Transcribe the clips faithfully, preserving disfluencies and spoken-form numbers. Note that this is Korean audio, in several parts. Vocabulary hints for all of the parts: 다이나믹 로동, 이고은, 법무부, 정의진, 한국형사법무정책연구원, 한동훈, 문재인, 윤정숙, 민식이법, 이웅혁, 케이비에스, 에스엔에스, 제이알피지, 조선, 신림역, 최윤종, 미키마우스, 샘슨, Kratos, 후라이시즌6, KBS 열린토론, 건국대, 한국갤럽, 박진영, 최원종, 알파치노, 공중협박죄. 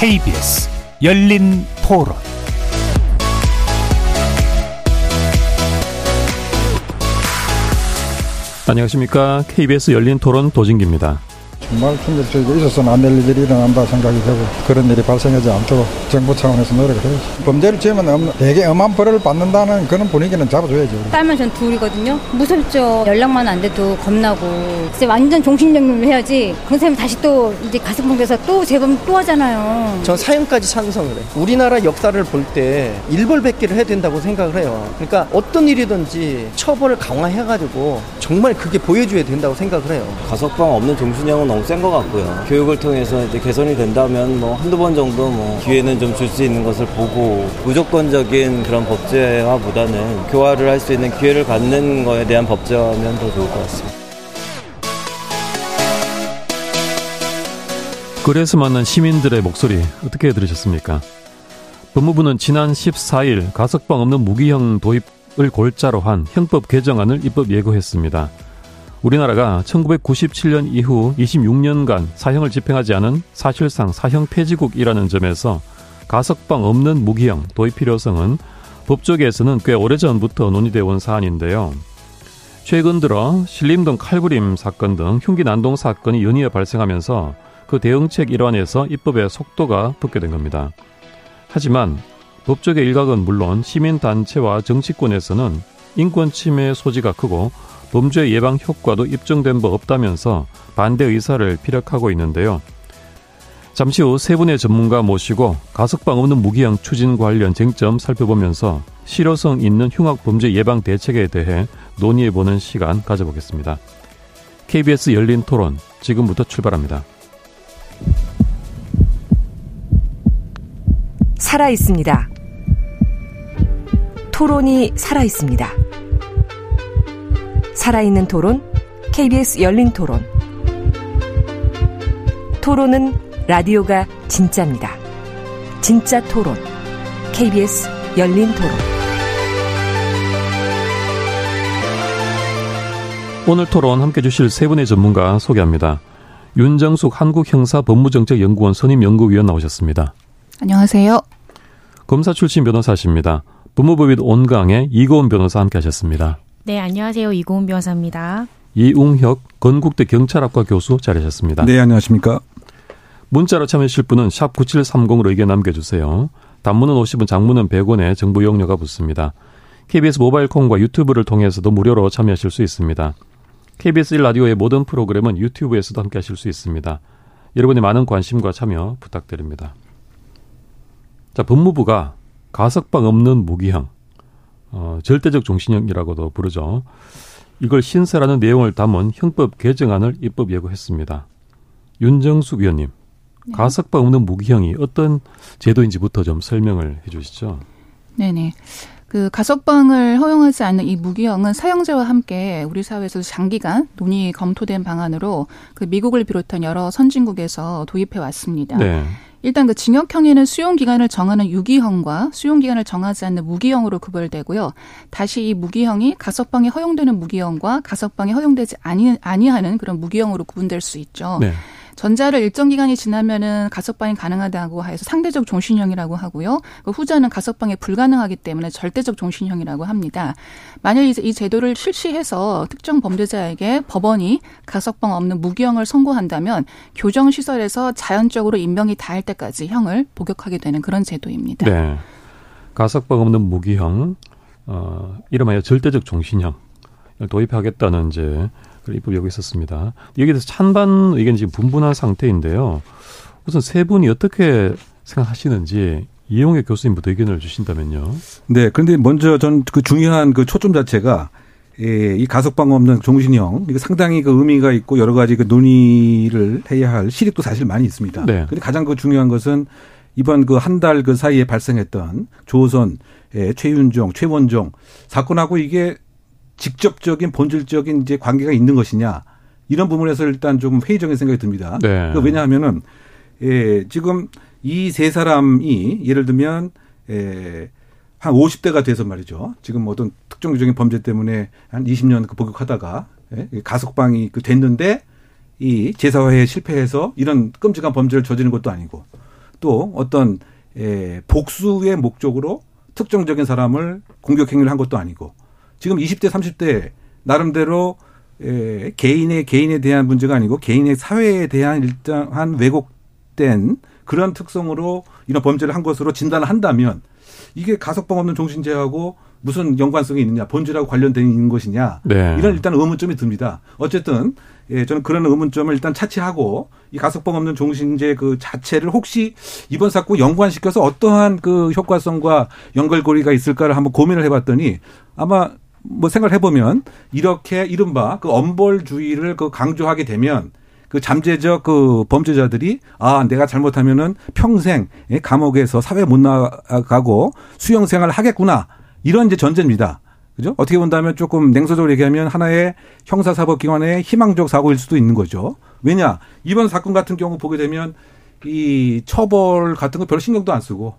케이비에스 열린토론 안녕하십니까. 케이비에스 열린토론 도진기입니다. 정말 충격적이고 있어서는 안 될 일이 일어난다 생각이 되고 그런 일이 발생하지 않도록 정부 차원에서 노력을 해야죠. 범죄를 지으면 되게 엄한 벌을 받는다는 그런 분위기는 잡아줘야죠. 딸만 전 둘이거든요. 무섭죠. 연락만 안 돼도 겁나고 이제 완전 정신력률을 해야지 그런 사람이 다시 또 이제 가슴 뭉개서 또 재범 또 하잖아요. 전 사형까지 찬성을 해요. 우리나라 역사를 볼 때 일벌백계를 해야 된다고 생각을 해요. 그러니까 어떤 일이든지 처벌을 강화해가지고 정말 그게 보여줘야 된다고 생각을 해요. 가석방 없는 정신형은 너무 센 것 같고요. 교육을 통해서 이제 개선이 된다면 뭐 한두 번 정도 뭐 기회는 좀 줄 수 있는 것을 보고 무조건적인 그런 법제화보다는 교화를 할 수 있는 기회를 갖는 거에 대한 법제화면 더 좋을 것 같습니다. 그래서 만난 시민들의 목소리 어떻게 들으셨습니까? 법무부는 지난 십사일 가석방 없는 무기형 도입을 골자로 한 형법 개정안을 입법 예고했습니다. 우리나라가 천구백구십칠년 이후 이십육년간 사형을 집행하지 않은 사실상 사형 폐지국이라는 점에서 가석방 없는 무기형 도입 필요성은 법조계에서는 꽤 오래전부터 논의되어 온 사안인데요. 최근 들어 신림동 칼부림 사건 등 흉기 난동 사건이 연이어 발생하면서 그 대응책 일환에서 입법의 속도가 붙게 된 겁니다. 하지만 법조계 일각은 물론 시민단체와 정치권에서는 인권 침해 소지가 크고 범죄 예방 효과도 입증된 바 없다면서 반대 의사를 피력하고 있는데요. 잠시 후 세 분의 전문가 모시고 가석방 없는 무기형 추진 관련 쟁점 살펴보면서 실효성 있는 흉악 범죄 예방 대책에 대해 논의해보는 시간 가져보겠습니다. 케이비에스 열린 토론 지금부터 출발합니다. 살아있습니다. 토론이 살아있습니다. 살아있는 토론, 케이비에스 열린 토론. 토론은 라디오가 진짜입니다. 진짜 토론, 케이비에스 열린 토론. 오늘 토론 함께 주실 세 분의 전문가 소개합니다. 윤정숙 한국형사법무정책연구원 선임연구위원 나오셨습니다. 안녕하세요. 검사 출신 변호사십니다. 법무부 및 온강의 이고은 변호사 함께 하셨습니다. 네, 안녕하세요. 이고은 변호사입니다. 이웅혁 건국대 경찰학과 교수 자리하셨습니다. 네, 안녕하십니까. 문자로 참여하실 분은 샵 구칠삼공으로 의견 남겨주세요. 단문은 오십 원, 장문은 백 원에 정보 이용료가 붙습니다. 케이비에스 모바일 콩과 유튜브를 통해서도 무료로 참여하실 수 있습니다. 케이비에스 일 라디오의 모든 프로그램은 유튜브에서도 함께하실 수 있습니다. 여러분의 많은 관심과 참여 부탁드립니다. 자, 법무부가 가석방 없는 무기형. 어, 절대적 종신형이라고도 부르죠. 이걸 신설하는 내용을 담은 형법 개정안을 입법 예고했습니다. 윤정숙 위원님, 네. 가석방 없는 무기형이 어떤 제도인지부터 좀 설명을 해 주시죠. 네네. 그 가석방을 허용하지 않는 이 무기형은 사형제와 함께 우리 사회에서 장기간 논의 검토된 방안으로 그 미국을 비롯한 여러 선진국에서 도입해 왔습니다. 네. 일단 그 징역형에는 수용기간을 정하는 유기형과 수용기간을 정하지 않는 무기형으로 구별되고요. 다시 이 무기형이 가석방에 허용되는 무기형과 가석방에 허용되지 아니, 아니하는 그런 무기형으로 구분될 수 있죠. 네. 전자를 일정 기간이 지나면은 가석방이 가능하다고 해서 상대적 종신형이라고 하고요. 그 후자는 가석방이 불가능하기 때문에 절대적 종신형이라고 합니다. 만약 이제 이 제도를 실시해서 특정 범죄자에게 법원이 가석방 없는 무기형을 선고한다면 교정시설에서 자연적으로 인명이 다할 때까지 형을 복역하게 되는 그런 제도입니다. 네. 가석방 없는 무기형, 어, 이름하여 절대적 종신형 도입하겠다는 이제 입법 여기 있었습니다. 여기에 대해서 찬반 의견이 지금 분분한 상태인데요. 우선 세 분이 어떻게 생각하시는지 이용혁 교수님부터 의견을 주신다면요. 네, 그런데 먼저 전 그 중요한 그 초점 자체가 예, 이 가석방 없는 종신형 이거 상당히 그 의미가 있고 여러 가지 그 논의를 해야 할 실익도 사실 많이 있습니다. 네. 그런데 가장 그 중요한 것은 이번 그 한 달 그 사이에 발생했던 조선, 예, 최윤종, 최원종 사건하고 이게 직접적인 본질적인 이제 관계가 있는 것이냐 이런 부분에서 일단 좀 회의적인 생각이 듭니다. 네. 그러니까 왜냐하면은 예, 지금 이 세 사람이 예를 들면 예, 한 오십대가 돼서 말이죠. 지금 어떤 특정적인 범죄 때문에 한 이십년 그 복역하다가 예, 가석방이 그 됐는데 이 재사화에 실패해서 이런 끔찍한 범죄를 저지른 것도 아니고 또 어떤 예, 복수의 목적으로 특정적인 사람을 공격 행위를 한 것도 아니고 지금 이십 대 삼십 대 나름대로 예, 개인의 개인에 대한 문제가 아니고 개인의 사회에 대한 일정한 왜곡된 그런 특성으로 이런 범죄를 한 것으로 진단을 한다면 이게 가석방 없는 종신제하고 무슨 연관성이 있느냐, 본질하고 관련된 것이냐, 네. 이런 일단 의문점이 듭니다. 어쨌든 예, 저는 그런 의문점을 일단 차치하고 이 가석방 없는 종신제 그 자체를 혹시 이번 사건과 연관시켜서 어떠한 그 효과성과 연결고리가 있을까를 한번 고민을 해봤더니 아마 뭐 생각을 해보면 이렇게 이른바 그 엄벌주의를 그 강조하게 되면 그 잠재적 그 범죄자들이 아 내가 잘못하면은 평생 감옥에서 사회 못 나가고 수용 생활을 하겠구나 이런 이제 전제입니다. 그죠? 어떻게 본다면 조금 냉소적으로 얘기하면 하나의 형사사법기관의 희망적 사고일 수도 있는 거죠. 왜냐 이번 사건 같은 경우 보게 되면 이 처벌 같은 거 별로 신경도 안 쓰고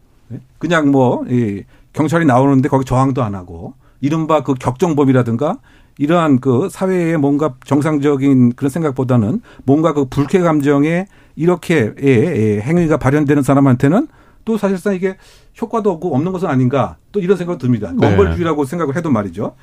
그냥 뭐 이 경찰이 나오는데 거기 저항도 안 하고 이른바 그 격정범이라든가. 이러한 그 사회의 뭔가 정상적인 그런 생각보다는 뭔가 그 불쾌 감정에 이렇게 예, 예, 행위가 발현되는 사람한테는 또 사실상 이게 효과도 없고 없는 것은 아닌가 또 이런 생각도 듭니다. 네. 엄벌주의라고 생각을 해도 말이죠.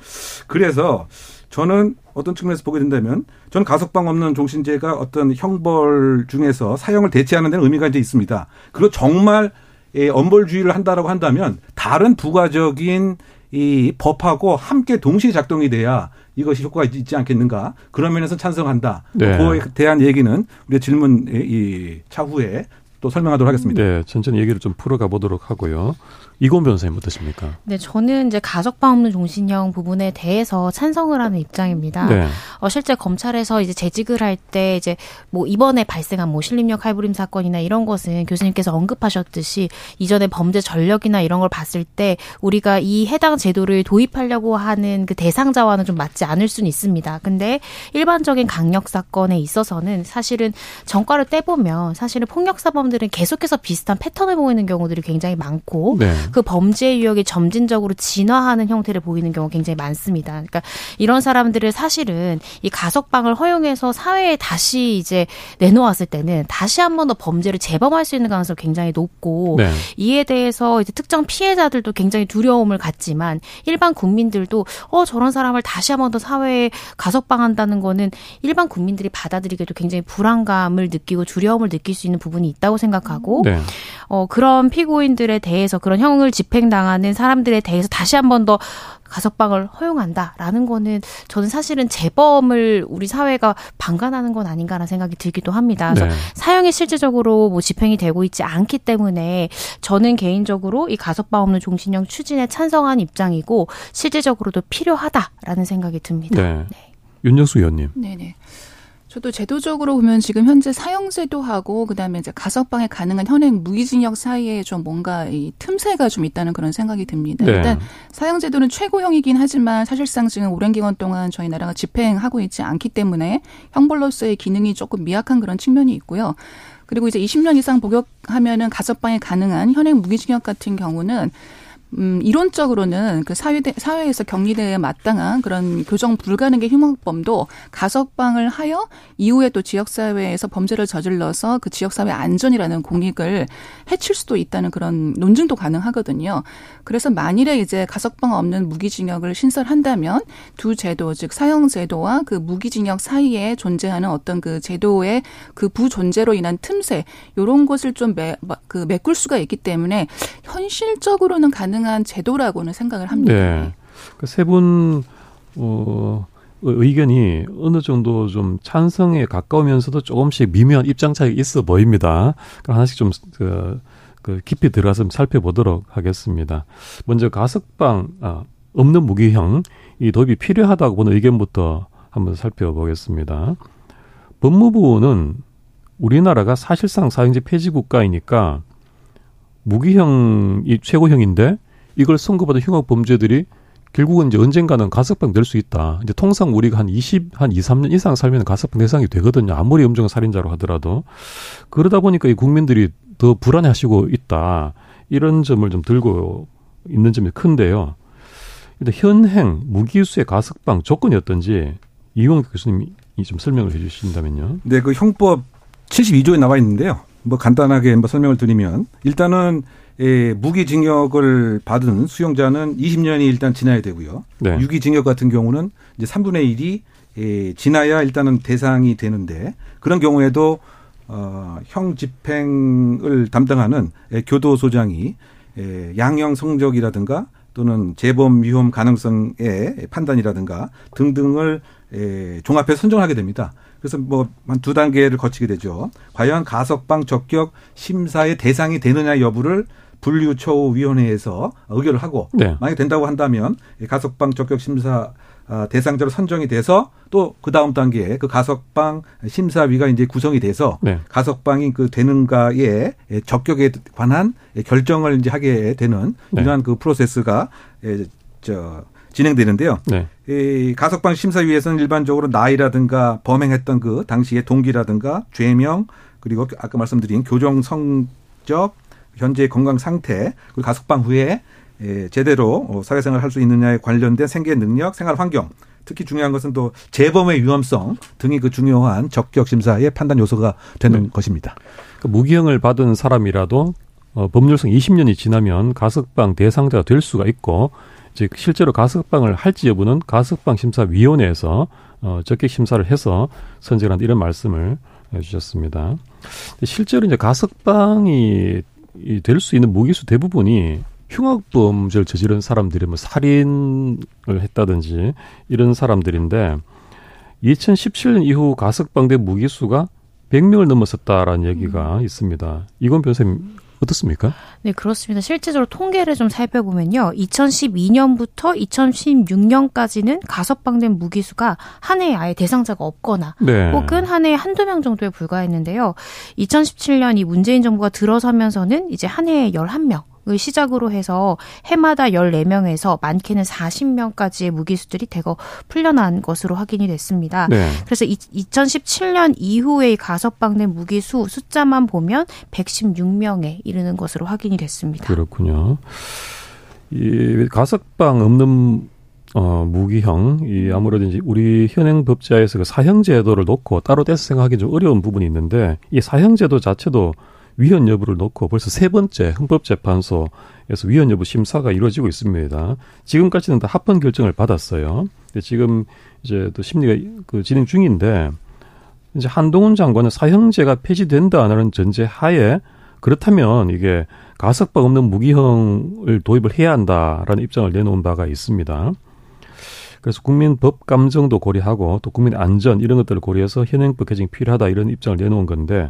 그래서 저는 어떤 측면에서 보게 된다면 저는 가석방 없는 종신제가 어떤 형벌 중에서 사형을 대체하는 데는 의미가 이제 있습니다. 그리고 정말 예, 엄벌주의를 한다라고 한다면 다른 부가적인 이 법하고 함께 동시에 작동이 돼야 이것이 효과가 있지 않겠는가. 그런 면에서 찬성한다. 네. 그거에 대한 얘기는 우리 질문 이 차후에 또 설명하도록 하겠습니다. 네, 천천히 얘기를 좀 풀어가 보도록 하고요. 이고은 변호사님 어떠십니까? 네, 저는 이제 가석방 없는 종신형 부분에 대해서 찬성을 하는 입장입니다. 네. 어, 실제 검찰에서 이제 재직을 할 때 이제 뭐 이번에 발생한 뭐 신림역 칼부림 사건이나 이런 것은 교수님께서 언급하셨듯이 이전에 범죄 전력이나 이런 걸 봤을 때 우리가 이 해당 제도를 도입하려고 하는 그 대상자와는 좀 맞지 않을 수는 있습니다. 근데 일반적인 강력 사건에 있어서는 사실은 전과를 떼보면 사실은 폭력 사범들은 계속해서 비슷한 패턴을 보이는 경우들이 굉장히 많고. 네. 그 범죄 유형이 점진적으로 진화하는 형태를 보이는 경우가 굉장히 많습니다. 그러니까 이런 사람들을 사실은 이 가석방을 허용해서 사회에 다시 이제 내놓았을 때는 다시 한 번 더 범죄를 재범할 수 있는 가능성이 굉장히 높고 네. 이에 대해서 이제 특정 피해자들도 굉장히 두려움을 갖지만 일반 국민들도 어 저런 사람을 다시 한 번 더 사회에 가석방한다는 거는 일반 국민들이 받아들이기에도 굉장히 불안감을 느끼고 두려움을 느낄 수 있는 부분이 있다고 생각하고 네. 어 그런 피고인들에 대해서 그런 형 을 집행당하는 사람들에 대해서 다시 한 번 더 가석방을 허용한다라는 거는 저는 사실은 재범을 우리 사회가 방관하는 건 아닌가라는 생각이 들기도 합니다. 그래서 네. 사형이 실질적으로 뭐 집행이 되고 있지 않기 때문에 저는 개인적으로 이 가석방 없는 종신형 추진에 찬성한 입장이고 실질적으로도 필요하다라는 생각이 듭니다. 네. 네. 윤정숙 의원님. 네네. 저도 제도적으로 보면 지금 현재 사형제도하고 그다음에 이제 가석방에 가능한 현행 무기징역 사이에 좀 뭔가 이 틈새가 좀 있다는 그런 생각이 듭니다. 네. 일단 사형제도는 최고형이긴 하지만 사실상 지금 오랜 기간 동안 저희 나라가 집행하고 있지 않기 때문에 형벌로서의 기능이 조금 미약한 그런 측면이 있고요. 그리고 이제 이십 년 이상 복역하면은 가석방에 가능한 현행 무기징역 같은 경우는 음, 이론적으로는 그 사회, 사회에서 격리대에 마땅한 그런 교정 불가능의 흉악범도 가석방을 하여 이후에 또 지역사회에서 범죄를 저질러서 그 지역사회 안전이라는 공익을 해칠 수도 있다는 그런 논증도 가능하거든요. 그래서 만일에 이제 가석방 없는 무기징역을 신설한다면 두 제도, 즉 사형제도와 그 무기징역 사이에 존재하는 어떤 그 제도의 그 부존재로 인한 틈새, 요런 것을 좀 매, 그 메꿀 수가 있기 때문에 현실적으로는 가능 한 제도라고는 생각을 합니다. 네. 세 분 어, 의견이 어느 정도 좀 찬성에 가까우면서도 조금씩 미묘한 입장 차이가 있어 보입니다. 그럼 하나씩 좀 그, 그 깊이 들어가서 살펴보도록 하겠습니다. 먼저 가석방 아, 없는 무기형 이 도입이 필요하다고 보는 의견부터 한번 살펴보겠습니다. 법무부는 우리나라가 사실상 사형제 폐지 국가이니까 무기형이 최고형인데 이걸 선고받은 흉악범죄들이 결국은 이제 언젠가는 가석방 될 수 있다. 이제 통상 우리가 한 이십, 한 이십삼 년 이상 살면 가석방 대상이 되거든요. 아무리 엄정한 살인자로 하더라도. 그러다 보니까 이 국민들이 더 불안해하시고 있다. 이런 점을 좀 들고 있는 점이 큰데요. 일단 현행 무기수의 가석방 조건이 어떤지 이웅혁 교수님이 좀 설명을 해 주신다면요. 네, 그 형법 칠십이 조에 나와 있는데요. 뭐 간단하게 뭐 설명을 드리면 일단은 예, 무기징역을 받은 수용자는 이십 년이 일단 지나야 되고요. 네. 유기징역 같은 경우는 이제 삼분의 일이 예, 지나야 일단은 대상이 되는데 그런 경우에도 어, 형 집행을 담당하는 예, 교도소장이 예, 양형 성적이라든가 또는 재범 위험 가능성의 판단이라든가 등등을 예, 종합해 선정하게 됩니다. 그래서 뭐 한 두 단계를 거치게 되죠. 과연 가석방 적격 심사의 대상이 되느냐 여부를 분류처우위원회에서 의결을 하고 네. 만약에 된다고 한다면 가석방 적격 심사 대상자로 선정이 돼서 또 그 다음 단계에 그 가석방 심사위가 이제 구성이 돼서 네. 가석방이 그 되는가의 적격에 관한 결정을 이제 하게 되는 네. 이러한 그 프로세스가 저 진행되는데요. 네. 이 가석방 심사위에서는 일반적으로 나이라든가 범행했던 그 당시의 동기라든가 죄명 그리고 아까 말씀드린 교정 성적 현재 건강 상태 그리고 가석방 후에 제대로 사회생활을 할 수 있느냐에 관련된 생계 능력, 생활 환경 특히 중요한 것은 또 재범의 위험성 등이 그 중요한 적격 심사의 판단 요소가 되는 네. 것입니다. 그러니까 무기형을 받은 사람이라도 법률상 이십 년이 지나면 가석방 대상자가 될 수가 있고. 즉 실제로 가석방을 할지 여부는 가석방심사위원회에서 어, 적격심사를 해서 선정을 한다 이런 말씀을 해주셨습니다. 실제로 이제 가석방이 될 수 있는 무기수 대부분이 흉악범죄를 저지른 사람들이 뭐 살인을 했다든지 이런 사람들인데 이천십칠 년 이후 가석방된 무기수가 백 명을 넘었었다라는 얘기가 있습니다. 이건 변호사님. 어떻습니까? 네, 그렇습니다. 실제적으로 통계를 좀 살펴보면요. 이천십이 년부터 이천십육 년까지는 가석방된 무기수가 한 해에 아예 대상자가 없거나 네. 혹은 한 해에 한두 명 정도에 불과했는데요. 이천십칠 년 이 문재인 정부가 들어서면서는 이제 한 해에 열한 명. 을 시작으로 해서 해마다 열네 명에서 많게는 사십 명까지의 무기수들이 대거 풀려난 것으로 확인이 됐습니다. 네. 그래서 이, 이천십칠 년 이후에 가석방된 무기수 숫자만 보면 백십육 명에 이르는 것으로 확인이 됐습니다. 그렇군요. 이 가석방 없는 어, 무기형 이 아무래도 이제 우리 현행 법제에서 그 사형 제도를 놓고 따로 떼서 생각하기 좀 어려운 부분이 있는데 이 사형 제도 자체도 위헌 여부를 놓고 벌써 세 번째 헌법재판소에서 위헌 여부 심사가 이루어지고 있습니다. 지금까지는 다 합헌 결정을 받았어요. 근데 지금 이제 또 심리가 그 진행 중인데 이제 한동훈 장관은 사형제가 폐지된다는 전제 하에 그렇다면 이게 가석방 없는 무기형을 도입을 해야 한다라는 입장을 내놓은 바가 있습니다. 그래서 국민 법 감정도 고려하고 또 국민 안전 이런 것들을 고려해서 현행법 개정이 필요하다 이런 입장을 내놓은 건데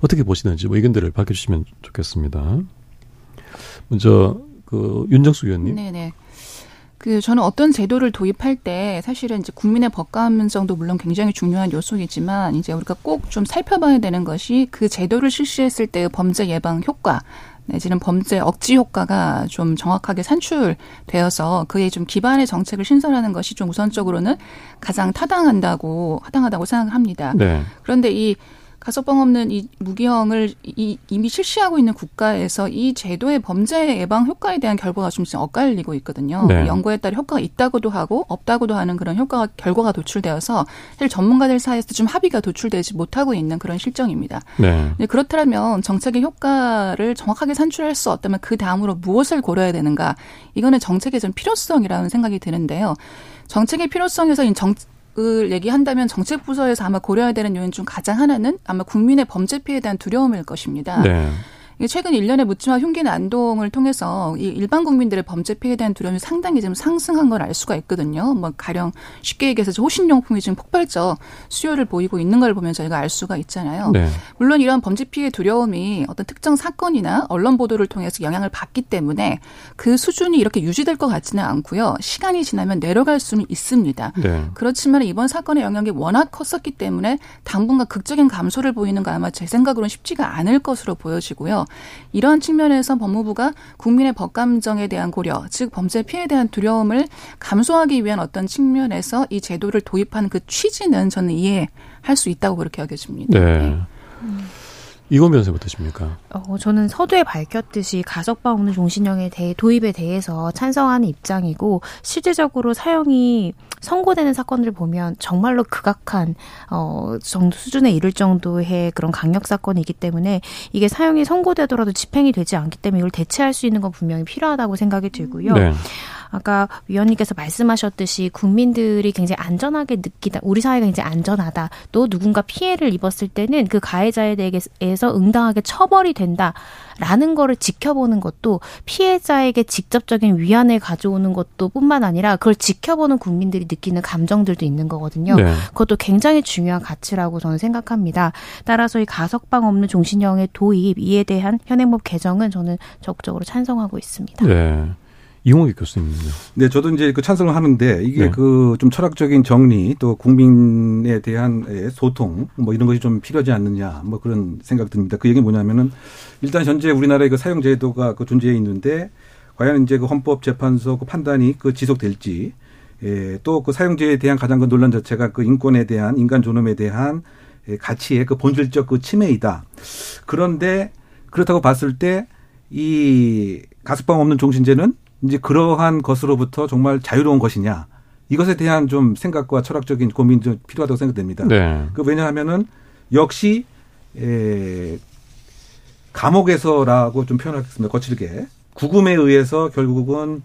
어떻게 보시는지 뭐 의견들을 밝혀주시면 좋겠습니다. 먼저 그 윤정숙 의원님. 네네. 그 저는 어떤 제도를 도입할 때 사실은 이제 국민의 법감정도 물론 굉장히 중요한 요소이지만 이제 우리가 꼭 좀 살펴봐야 되는 것이 그 제도를 실시했을 때의 범죄 예방 효과. 내지는 범죄 억지 효과가 좀 정확하게 산출되어서 그에 좀 기반의 정책을 신설하는 것이 좀 우선적으로는 가장 타당한다고 타당하다고 생각합니다. 네. 그런데 이 가석방 없는 이 무기형을 이, 이미 실시하고 있는 국가에서 이 제도의 범죄 예방 효과에 대한 결과가 좀 엇갈리고 있거든요. 네. 연구에 따라 효과가 있다고도 하고 없다고도 하는 그런 효과 결과가 도출되어서 사실 전문가들 사이에서 좀 합의가 도출되지 못하고 있는 그런 실정입니다. 네. 그렇다면 정책의 효과를 정확하게 산출할 수 없다면 그 다음으로 무엇을 고려해야 되는가? 이거는 정책의 좀 필요성이라는 생각이 드는데요. 정책의 필요성에서 이 정 을 얘기한다면 정책 부서에서 아마 고려해야 되는 요인 중 가장 하나는 아마 국민의 범죄 피해에 대한 두려움일 것입니다. 네. 최근 일 년의 묻지마 흉기 난동을 통해서 이 일반 국민들의 범죄 피해에 대한 두려움이 상당히 지금 상승한 걸 알 수가 있거든요. 뭐 가령 쉽게 얘기해서 호신용품이 지금 폭발적 수요를 보이고 있는 걸 보면 저희가 알 수가 있잖아요. 네. 물론 이런 범죄 피해 두려움이 어떤 특정 사건이나 언론 보도를 통해서 영향을 받기 때문에 그 수준이 이렇게 유지될 것 같지는 않고요. 시간이 지나면 내려갈 수는 있습니다. 네. 그렇지만 이번 사건의 영향이 워낙 컸었기 때문에 당분간 극적인 감소를 보이는 건 아마 제 생각으로는 쉽지가 않을 것으로 보여지고요. 이러한 측면에서 법무부가 국민의 법감정에 대한 고려, 즉 범죄 피해에 대한 두려움을 감소하기 위한 어떤 측면에서 이 제도를 도입한 그 취지는 저는 이해할 수 있다고 그렇게 여겨집니다. 네. 음. 이고은 변호사님 어떠십니까? 어, 저는 서두에 밝혔듯이 가석방 없는 종신형에 대해 도입에 대해서 찬성하는 입장이고, 실제적으로 사형이 선고되는 사건들을 보면 정말로 극악한 어, 정도 수준에 이를 정도의 그런 강력 사건이기 때문에 이게 사형이 선고되더라도 집행이 되지 않기 때문에 이걸 대체할 수 있는 건 분명히 필요하다고 생각이 들고요. 네. 아까 위원님께서 말씀하셨듯이 국민들이 굉장히 안전하게 느끼다, 우리 사회가 굉장히 안전하다, 또 누군가 피해를 입었을 때는 그 가해자에 대해서 응당하게 처벌이 된다라는 거를 지켜보는 것도, 피해자에게 직접적인 위안을 가져오는 것도 뿐만 아니라 그걸 지켜보는 국민들이 느끼는 감정들도 있는 거거든요. 네. 그것도 굉장히 중요한 가치라고 저는 생각합니다. 따라서 이 가석방 없는 종신형의 도입, 이에 대한 현행법 개정은 저는 적극적으로 찬성하고 있습니다. 네. 이웅혁 교수님은요. 네, 저도 이제 그 찬성을 하는데 이게 네. 그 좀 철학적인 정리, 또 국민에 대한 소통 뭐 이런 것이 좀 필요하지 않느냐, 뭐 그런 생각이 듭니다. 그 얘기는 뭐냐면은 일단 현재 우리나라의 그 사형 제도가 그 존재해 있는데 과연 이제 그 헌법재판소 그 판단이 그 지속될지, 예, 또 그 사형제에 대한 가장 큰 논란 자체가 그 인권에 대한, 인간 존엄에 대한 가치의 그 본질적 그 침해이다. 그런데 그렇다고 봤을 때 이 가석방 없는 종신제는 이제 그러한 것으로부터 정말 자유로운 것이냐, 이것에 대한 좀 생각과 철학적인 고민이 좀 필요하다고 생각됩니다. 네. 그 왜냐하면은 역시 에 감옥에서라고 좀 표현하겠습니다. 거칠게 구금에 의해서 결국은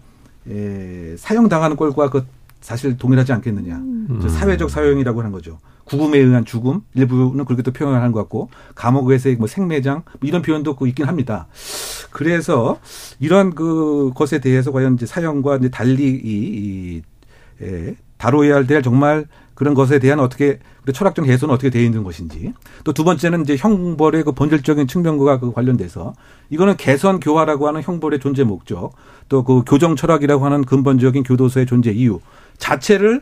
에 사형 당하는 꼴과 그 사실 동일하지 않겠느냐. 음. 사회적 사형이라고 하는 거죠. 구금에 의한 죽음, 일부는 그렇게 또 표현하는 것 같고, 감옥에서의 뭐 생매장, 이런 표현도 있긴 합니다. 그래서 이런 그 것에 대해서 과연 이제 사형과 이제 달리 이, 이 에, 다뤄야 될 정말 그런 것에 대한 어떻게 철학적 해소는 어떻게 되어 있는 것인지, 또 두 번째는 이제 형벌의 그 본질적인 측면과 그 관련돼서 이거는 개선 교화라고 하는 형벌의 존재 목적, 또 그 교정 철학이라고 하는 근본적인 교도소의 존재 이유 자체를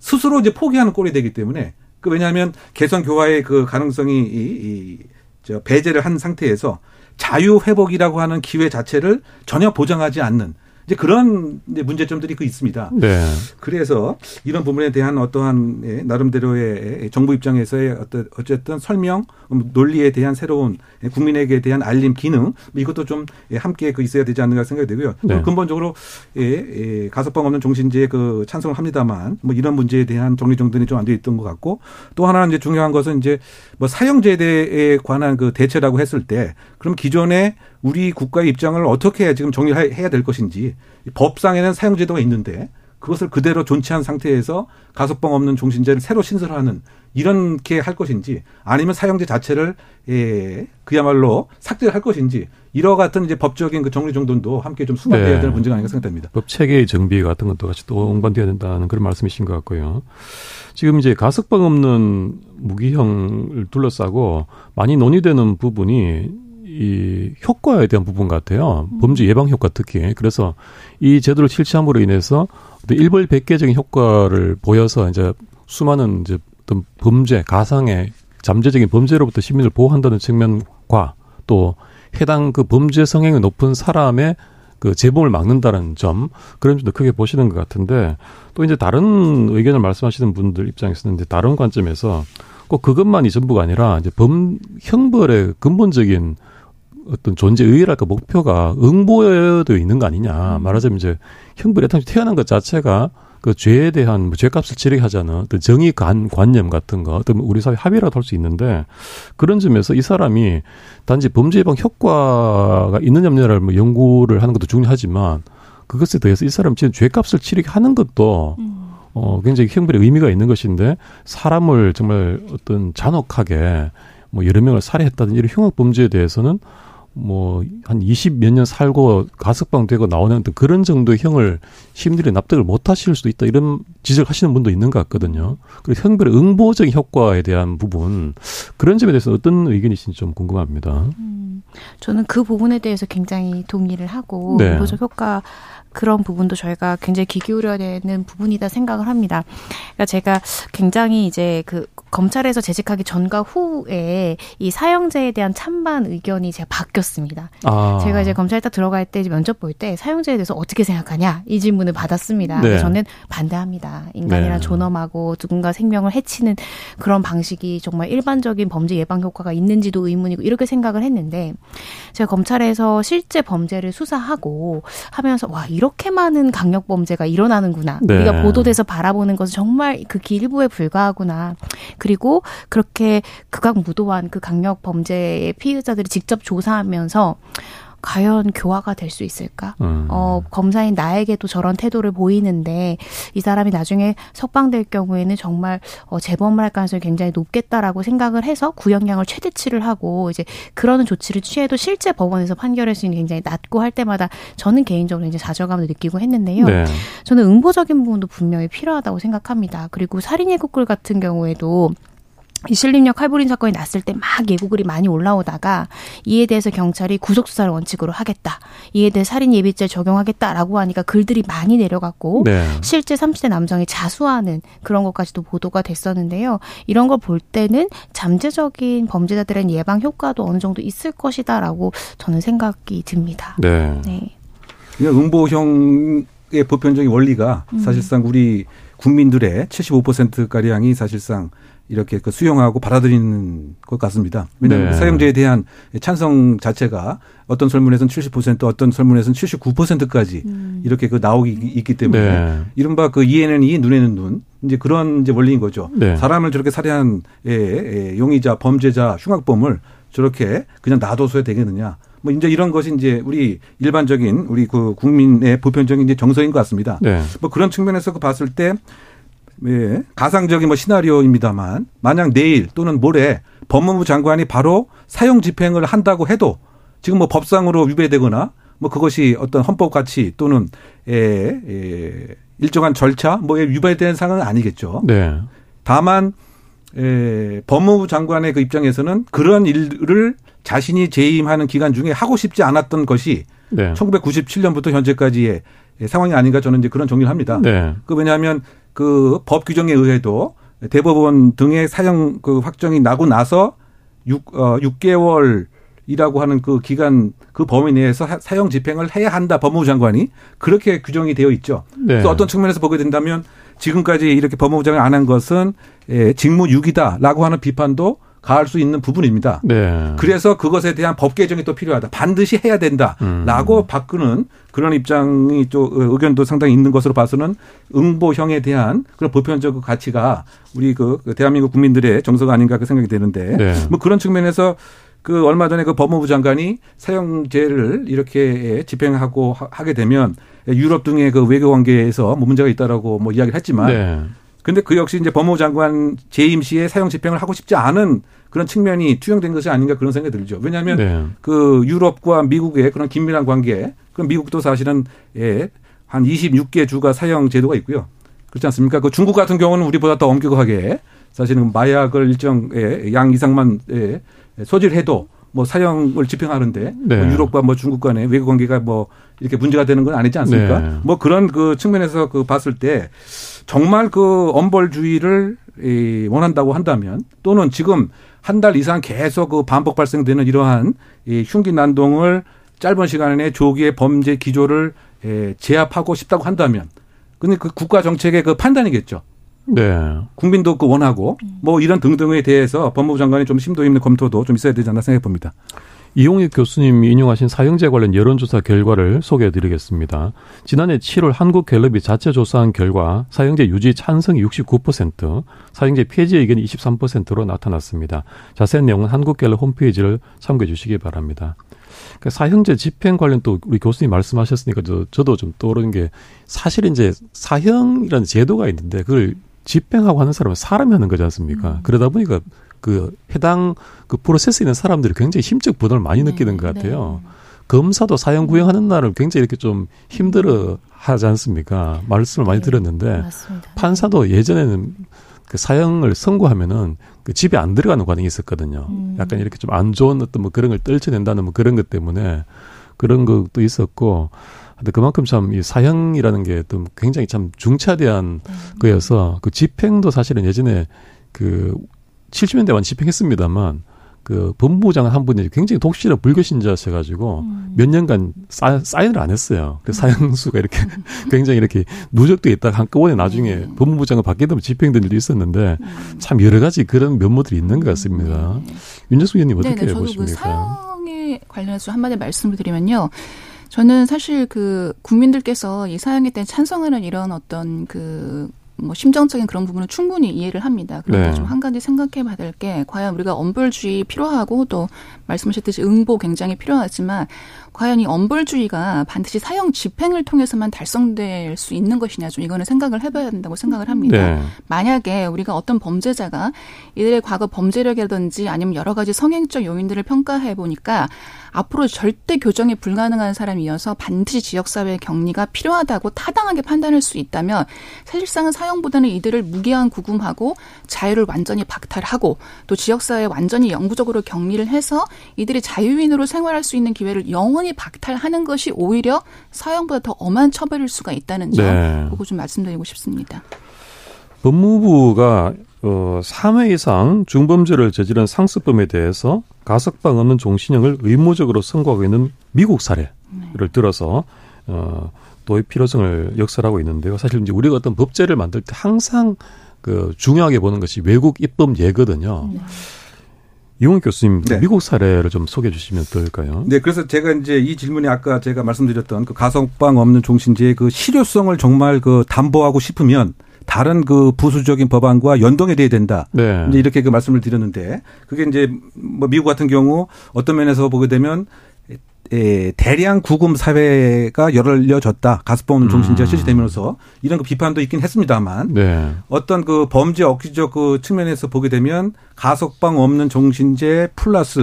스스로 이제 포기하는 꼴이 되기 때문에, 그 왜냐하면 개선 교화의 그 가능성이 이, 이, 저 배제를 한 상태에서 자유 회복이라고 하는 기회 자체를 전혀 보장하지 않는 이제 그런 이제 문제점들이 그 있습니다. 네. 그래서 이런 부분에 대한 어떠한 나름대로의 정부 입장에서의 어떤 어쨌든 설명, 논리에 대한 새로운 국민에게 대한 알림 기능, 이것도 좀 함께 그 있어야 되지 않는가 생각이 되고요. 네. 근본적으로 가석방 없는 종신제에 그 찬성을 합니다만, 뭐 이런 문제에 대한 정리 정돈이 좀 안 돼 있던 것 같고, 또 하나 이제 중요한 것은 이제 뭐 사형제에 관한 그 대체라고 했을 때 그럼 기존에 우리 국가의 입장을 어떻게 지금 정리해야 될 것인지, 법상에는 사형제도가 있는데 그것을 그대로 존치한 상태에서 가석방 없는 종신제를 새로 신설하는, 이렇게 할 것인지, 아니면 사형제 자체를 예, 그야말로 삭제를 할 것인지, 이러 같은 이제 법적인 그 정리 정돈도 함께 좀 수반돼야 네. 될 문제가 아닌가 생각됩니다. 법 체계의 정비 같은 것도 같이 또 동반돼야 된다는 그런 말씀이신 것 같고요. 지금 이제 가석방 없는 무기형을 둘러싸고 많이 논의되는 부분이 이 효과에 대한 부분 같아요. 범죄 예방 효과 특히. 그래서 이 제도를 실시함으로 인해서 일벌백계적인 효과를 보여서 이제 수많은 이제 어떤 범죄, 가상의 잠재적인 범죄로부터 시민을 보호한다는 측면과 또 해당 그 범죄 성향이 높은 사람의 그 재범을 막는다는 점, 그런 점도 크게 보시는 것 같은데, 또 이제 다른 의견을 말씀하시는 분들 입장에서는 이제 다른 관점에서 꼭 그것만이 전부가 아니라 이제 범 형벌의 근본적인 어떤 존재 의의랄까 목표가 응보에도 있는 거 아니냐. 말하자면 이제 형벌에 당시 태어난 것 자체가 그 죄에 대한 뭐 죄값을 치르게 하자는 어떤 정의 관, 관념 같은 거, 어떤 우리 사회 합의라고 할 수 있는데, 그런 점에서 이 사람이 단지 범죄 예방 효과가 있느냐 없느냐를 뭐 연구를 하는 것도 중요하지만 그것에 대해서 이 사람이 지금 죄값을 치르게 하는 것도 음. 어, 굉장히 형벌의 의미가 있는 것인데, 사람을 정말 어떤 잔혹하게 뭐 여러 명을 살해했다든지 이런 흉악 범죄에 대해서는 뭐 한 이십몇 년 살고 가석방 되고 나오는 어떤 그런 정도의 형을 시민들이 납득을 못 하실 수도 있다, 이런 지적을 하시는 분도 있는 것 같거든요. 그래서 형벌의 응보적인 효과에 대한 부분, 그런 점에 대해서 어떤 의견이신지 좀 궁금합니다. 음, 저는 그 부분에 대해서 굉장히 동의를 하고, 네. 응보적 효과 그런 부분도 저희가 굉장히 귀 기울여야 되는 부분이다 생각을 합니다. 그러니까 제가 굉장히 이제 그 검찰에서 재직하기 전과 후에 이 사형제에 대한 찬반 의견이 제가 바뀌었어요. 바뀌었습니다. 아. 제가 이제 검찰에 딱 들어갈 때 면접 볼 때 사용자에 대해서 어떻게 생각하냐 이 질문을 받았습니다. 네. 저는 반대합니다. 인간이란 네. 존엄하고 누군가 생명을 해치는 그런 방식이 정말 일반적인 범죄 예방 효과가 있는지도 의문이고 이렇게 생각을 했는데 제가 검찰에서 실제 범죄를 수사하고 하면서 와 이렇게 많은 강력 범죄가 일어나는구나. 네. 우리가 보도돼서 바라보는 것은 정말 그 일부에 불과하구나. 그리고 그렇게 극악무도한 그 강력 범죄의 피의자들이 직접 조사하면서 과연 교화가 될 수 있을까? 음. 어, 검사인 나에게도 저런 태도를 보이는데 이 사람이 나중에 석방될 경우에는 정말 어, 재범을 할 가능성이 굉장히 높겠다라고 생각을 해서 구형량을 최대치를 하고 이제 그러는 조치를 취해도 실제 법원에서 판결할 수 있는 굉장히 낮고 할 때마다 저는 개인적으로 이제 좌절감을 느끼고 했는데요. 네. 저는 응보적인 부분도 분명히 필요하다고 생각합니다. 그리고 살인 예고글 같은 경우에도 이 신림역 칼부림 사건이 났을 때 막 예고글이 많이 올라오다가 이에 대해서 경찰이 구속수사를 원칙으로 하겠다. 이에 대해 살인예비죄 적용하겠다라고 하니까 글들이 많이 내려갔고 네. 실제 삼십 대 남성이 자수하는 그런 것까지도 보도가 됐었는데요. 이런 걸 볼 때는 잠재적인 범죄자들에 대한 예방 효과도 어느 정도 있을 것이다라고 저는 생각이 듭니다. 네. 네. 응보형의 보편적인 원리가 음. 사실상 우리 국민들의 칠십오 퍼센트가량이 사실상 이렇게 수용하고 받아들이는 것 같습니다. 왜냐하면 네. 사형제에 대한 찬성 자체가 어떤 설문에서는 칠십 퍼센트, 어떤 설문에서는 칠십구 퍼센트까지 음. 이렇게 그 나오기 있기 때문에 네. 이른바 그 이에는 이, 눈에는 눈 이제 그런 이제 원리인 거죠. 네. 사람을 저렇게 살해한 용의자, 범죄자, 흉악범을 저렇게 그냥 놔둬서야 되겠느냐? 뭐 이제 이런 것이 이제 우리 일반적인 우리 그 국민의 보편적인 이제 정서인 것 같습니다. 네. 뭐 그런 측면에서 그 봤을 때. 예, 가상적인 뭐 시나리오입니다만 만약 내일 또는 모레 법무부 장관이 바로 사형 집행을 한다고 해도 지금 뭐 법상으로 위배되거나 뭐 그것이 어떤 헌법 가치 또는 예, 예, 일정한 절차 뭐에 위배되는 상황은 아니겠죠. 네. 다만 예, 법무부 장관의 그 입장에서는 그런 일을 자신이 재임하는 기간 중에 하고 싶지 않았던 것이 네. 천구백구십칠 년부터 현재까지의 상황이 아닌가 저는 이제 그런 정리를 합니다. 네. 그 왜냐하면 그 법 규정에 의해도 대법원 등의 사형 그 확정이 나고 나서 육 개월이라고 하는 그 기간 그 범위 내에서 사형 집행을 해야 한다 법무부 장관이 그렇게 규정이 되어 있죠. 네. 또 어떤 측면에서 보게 된다면 지금까지 이렇게 법무부 장관이 안 한 것은 직무유기다라고 하는 비판도 가할 수 있는 부분입니다. 네. 그래서 그것에 대한 법 개정이 또 필요하다. 반드시 해야 된다라고 음. 바꾸는 그런 입장이 또 의견도 상당히 있는 것으로 봐서는 응보형에 대한 그런 보편적 가치가 우리 그 대한민국 국민들의 정서가 아닌가 그 생각이 되는데 네. 뭐 그런 측면에서 그 얼마 전에 그 법무부 장관이 사형제를 이렇게 집행하고 하게 되면 유럽 등의 그 외교 관계에서 뭐 문제가 있다라고 뭐 이야기를 했지만. 네. 근데 그 역시 이제 법무부 장관 재임 시에 사형 집행을 하고 싶지 않은 그런 측면이 투영된 것이 아닌가 그런 생각이 들죠. 왜냐하면 네. 그 유럽과 미국의 그런 긴밀한 관계, 그럼 미국도 사실은 예, 한 이십육 개 주가 사형 제도가 있고요. 그렇지 않습니까? 그 중국 같은 경우는 우리보다 더 엄격하게 사실은 마약을 일정 예, 양 이상만 예, 소지를 해도 뭐 사형을 집행하는데 네. 뭐 유럽과 뭐 중국 간의 외교 관계가 뭐 이렇게 문제가 되는 건 아니지 않습니까? 네. 뭐 그런 그 측면에서 그 봤을 때 정말 그 엄벌주의를 원한다고 한다면 또는 지금 한 달 이상 계속 그 반복 발생되는 이러한 흉기 난동을 짧은 시간 안에 조기의 범죄 기조를 제압하고 싶다고 한다면 근데 그 국가 정책의 그 판단이겠죠. 네. 국민도 그 원하고 뭐 이런 등등에 대해서 법무부 장관이 좀 심도 있는 검토도 좀 있어야 되지 않나 생각해 봅니다. 이웅혁 교수님이 인용하신 사형제 관련 여론조사 결과를 소개해드리겠습니다. 지난해 칠월 한국갤럽이 자체 조사한 결과 사형제 유지 찬성이 육십구 퍼센트, 사형제 폐지 의견이 이십삼 퍼센트로 나타났습니다. 자세한 내용은 한국갤럽 홈페이지를 참고해 주시기 바랍니다. 그러니까 사형제 집행 관련 또 우리 교수님 말씀하셨으니까 저, 저도 좀 떠오르는 게 사실 이제 사형이라는 제도가 있는데 그걸 집행하고 하는 사람은 사람이 하는 거지 않습니까? 음. 그러다 보니까 그 해당 그 프로세스에 있는 사람들이 굉장히 심적 부담을 많이 네. 느끼는 것 같아요. 네. 검사도 사형 구형하는 날을 굉장히 이렇게 좀 힘들어 하지 않습니까? 말씀을 많이 네. 들었는데 맞습니다. 판사도 예전에는 그 사형을 선고하면은 그 집에 안 들어가는 관행이 있었거든요. 음. 약간 이렇게 좀 안 좋은 어떤 뭐 그런 걸 떨쳐낸다는 뭐 그런 것 때문에 그런 것도 있었고 근데 그만큼 참 이 사형이라는 게 또 굉장히 참 중차대한 네. 거여서 그 집행도 사실은 예전에 그 칠십 년대만 집행했습니다만 그 법무부장 한 분이 굉장히 독실한 불교 신자셔가지고 음. 몇 년간 사, 사인을 안 했어요. 그래서 사형수가 이렇게 굉장히 이렇게 누적돼 있다가 한꺼번에 나중에 음. 법무부장을 받게 되면 집행된 일도 있었는데 음. 참 여러 가지 그런 면모들이 있는 것 같습니다. 음. 윤정숙 의원님 어떻게 네네, 보십니까? 그 사형에 관련해서 한마디 말씀을 드리면요. 저는 사실 그 국민들께서 이 사형에 대해 찬성하는 이런 어떤 그 뭐 심정적인 그런 부분은 충분히 이해를 합니다. 그런데 네. 좀 한 가지 생각해 봐야 될 게 과연 우리가 엄벌주의 필요하고 또 말씀하셨듯이 응보 굉장히 필요하지만 과연 이 엄벌주의가 반드시 사형 집행을 통해서만 달성될 수 있는 것이냐 좀 이거는 생각을 해봐야 된다고 생각을 합니다. 네. 만약에 우리가 어떤 범죄자가 이들의 과거 범죄력이라든지 아니면 여러 가지 성행적 요인들을 평가해 보니까 앞으로 절대 교정이 불가능한 사람이어서 반드시 지역사회의 격리가 필요하다고 타당하게 판단할 수 있다면 사실상은 사형보다는 이들을 무기한 구금하고 자유를 완전히 박탈하고 또 지역사회에 완전히 영구적으로 격리를 해서 이들이 자유인으로 생활할 수 있는 기회를 영원히 박탈하는 것이 오히려 사형보다 더 엄한 처벌일 수가 있다는 점 네. 그거 좀 말씀드리고 싶습니다. 법무부가 어, 삼 회 이상 중범죄를 저지른 상습범에 대해서 가석방 없는 종신형을 의무적으로 선고하고 있는 미국 사례를 네. 들어서 어, 도입 필요성을 역설하고 있는데요. 사실 이제 우리가 어떤 법제를 만들 때 항상 그 중요하게 보는 것이 외국 입법 예거든요. 네. 이웅혁 교수님, 네. 미국 사례를 좀 소개해 주시면 어떨까요? 네, 그래서 제가 이제 이 질문이 아까 제가 말씀드렸던 그 가석방 없는 종신제의 그 실효성을 정말 그 담보하고 싶으면 다른 그 부수적인 법안과 연동해야 된다. 네. 이제 이렇게 그 말씀을 드렸는데 그게 이제 뭐 미국 같은 경우 어떤 면에서 보게 되면 예, 대량 구금 사회가 열려졌다. 가석방 없는 종신제가 음. 실시되면서 이런 그 비판도 있긴 했습니다만 네. 어떤 그 범죄 억지적 그 측면에서 보게 되면 가석방 없는 종신제 플러스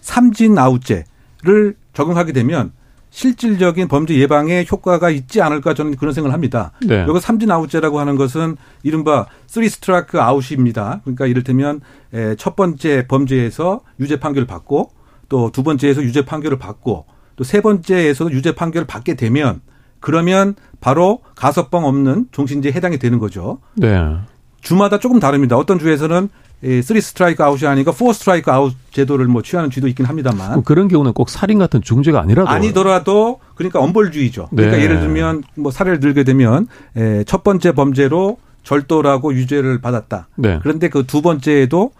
삼진 아웃제를 적용하게 되면 실질적인 범죄 예방에 효과가 있지 않을까 저는 그런 생각을 합니다. 네. 여기 삼진 아웃제라고 하는 것은 이른바 쓰리 스트라이크 아웃입니다. 그러니까 이를테면 첫 번째 범죄에서 유죄 판결을 받고 또 두 번째에서 유죄 판결을 받고 또 세 번째에서도 유죄 판결을 받게 되면 그러면 바로 가석방 없는 종신제에 해당이 되는 거죠. 네. 주마다 조금 다릅니다. 어떤 주에서는 쓰리 스트라이크 아웃이 아니니까 포 스트라이크 아웃 제도를 뭐 취하는 주도 있긴 합니다만. 그런 경우는 꼭 살인 같은 중죄가 아니라도. 아니더라도 그러니까 엄벌주의죠. 네. 그러니까 예를 들면 뭐 사례를 들게 되면 첫 번째 범죄로 절도라고 유죄를 받았다. 네. 그런데 그 두 번째에도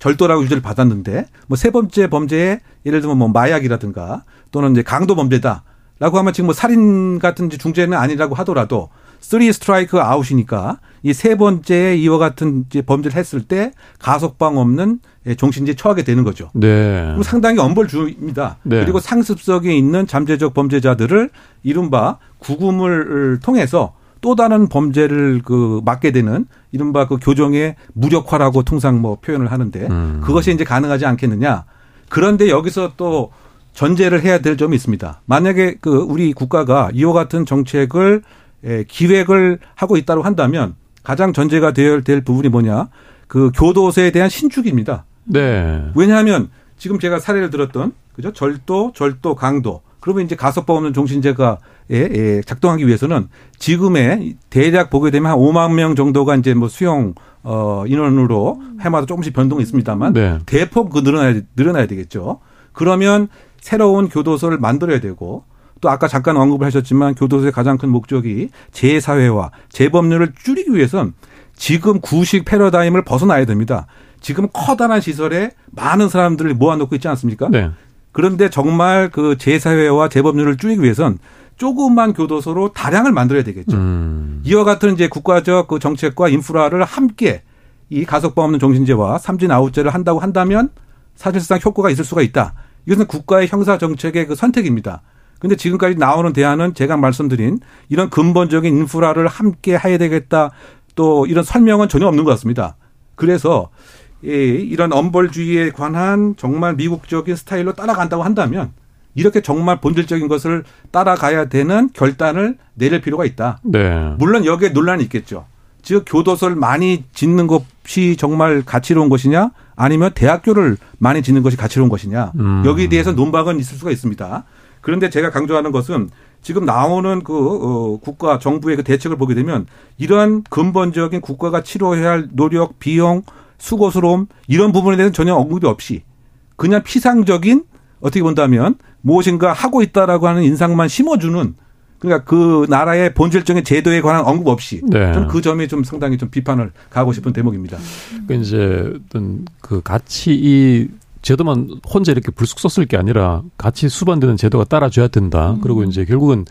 절도라고 유죄를 받았는데 뭐 세 번째 범죄에 예를 들면 뭐 마약이라든가 또는 이제 강도 범죄다라고 하면 지금 뭐 살인 같은 중죄는 아니라고 하더라도 쓰리 스트라이크 아웃이니까 이 세 번째 이와 같은 범죄를 했을 때 가석방 없는 종신제에 처하게 되는 거죠. 네. 그럼 상당히 엄벌주의입니다. 네. 그리고 상습성에 있는 잠재적 범죄자들을 이른바 구금을 통해서 또 다른 범죄를 그 막게 되는 이른바 그 교정의 무력화라고 통상 뭐 표현을 하는데 음. 그것이 이제 가능하지 않겠느냐. 그런데 여기서 또 전제를 해야 될 점이 있습니다. 만약에 그 우리 국가가 이와 같은 정책을 예, 기획을 하고 있다고 한다면 가장 전제가 되어야 될 부분이 뭐냐. 그 교도소에 대한 신축입니다. 네. 왜냐하면 지금 제가 사례를 들었던 그죠? 절도, 절도, 강도. 그러면 이제 가석방 없는 종신제가 예, 예, 작동하기 위해서는 지금의 대략 보게 되면 한 오만 명 정도가 이제 뭐 수용 어, 인원으로 해마다 조금씩 변동이 있습니다만 네. 대폭 그 늘어나야, 늘어나야 되겠죠. 그러면 새로운 교도소를 만들어야 되고 또 아까 잠깐 언급을 하셨지만 교도소의 가장 큰 목적이 재사회와 재범률을 줄이기 위해서는 지금 구식 패러다임을 벗어나야 됩니다. 지금 커다란 시설에 많은 사람들을 모아놓고 있지 않습니까? 네. 그런데 정말 그 재사회와 재범률을 줄이기 위해서는 조그만 교도소로 다량을 만들어야 되겠죠. 음. 이와 같은 이제 국가적 그 정책과 인프라를 함께 이 가석방 없는 종신제와 삼진 아웃제를 한다고 한다면 사실상 효과가 있을 수가 있다. 이것은 국가의 형사 정책의 그 선택입니다. 근데 지금까지 나오는 대안은 제가 말씀드린 이런 근본적인 인프라를 함께 해야 되겠다. 또 이런 설명은 전혀 없는 것 같습니다. 그래서 이런 엄벌주의에 관한 정말 미국적인 스타일로 따라간다고 한다면 이렇게 정말 본질적인 것을 따라가야 되는 결단을 내릴 필요가 있다. 네. 물론 여기에 논란이 있겠죠. 즉 교도소를 많이 짓는 것이 정말 가치로운 것이냐 아니면 대학교를 많이 짓는 것이 가치로운 것이냐 음. 여기에 대해서 논박은 있을 수가 있습니다. 그런데 제가 강조하는 것은 지금 나오는 그 어, 국가 정부의 그 대책을 보게 되면 이런 근본적인 국가가 치러야 할 노력, 비용, 수고스러움 이런 부분에 대해서는 전혀 언급이 없이 그냥 피상적인 어떻게 본다면 무엇인가 하고 있다라고 하는 인상만 심어주는 그러니까 그 나라의 본질적인 제도에 관한 언급 없이 네. 저는 그 점이 좀 상당히 좀 비판을 가하고 싶은 대목입니다. 그러니까 이제 어떤 그 같이 이 제도만 혼자 이렇게 불쑥 썼을 게 아니라 같이 수반되는 제도가 따라줘야 된다. 음. 그리고 이제 결국은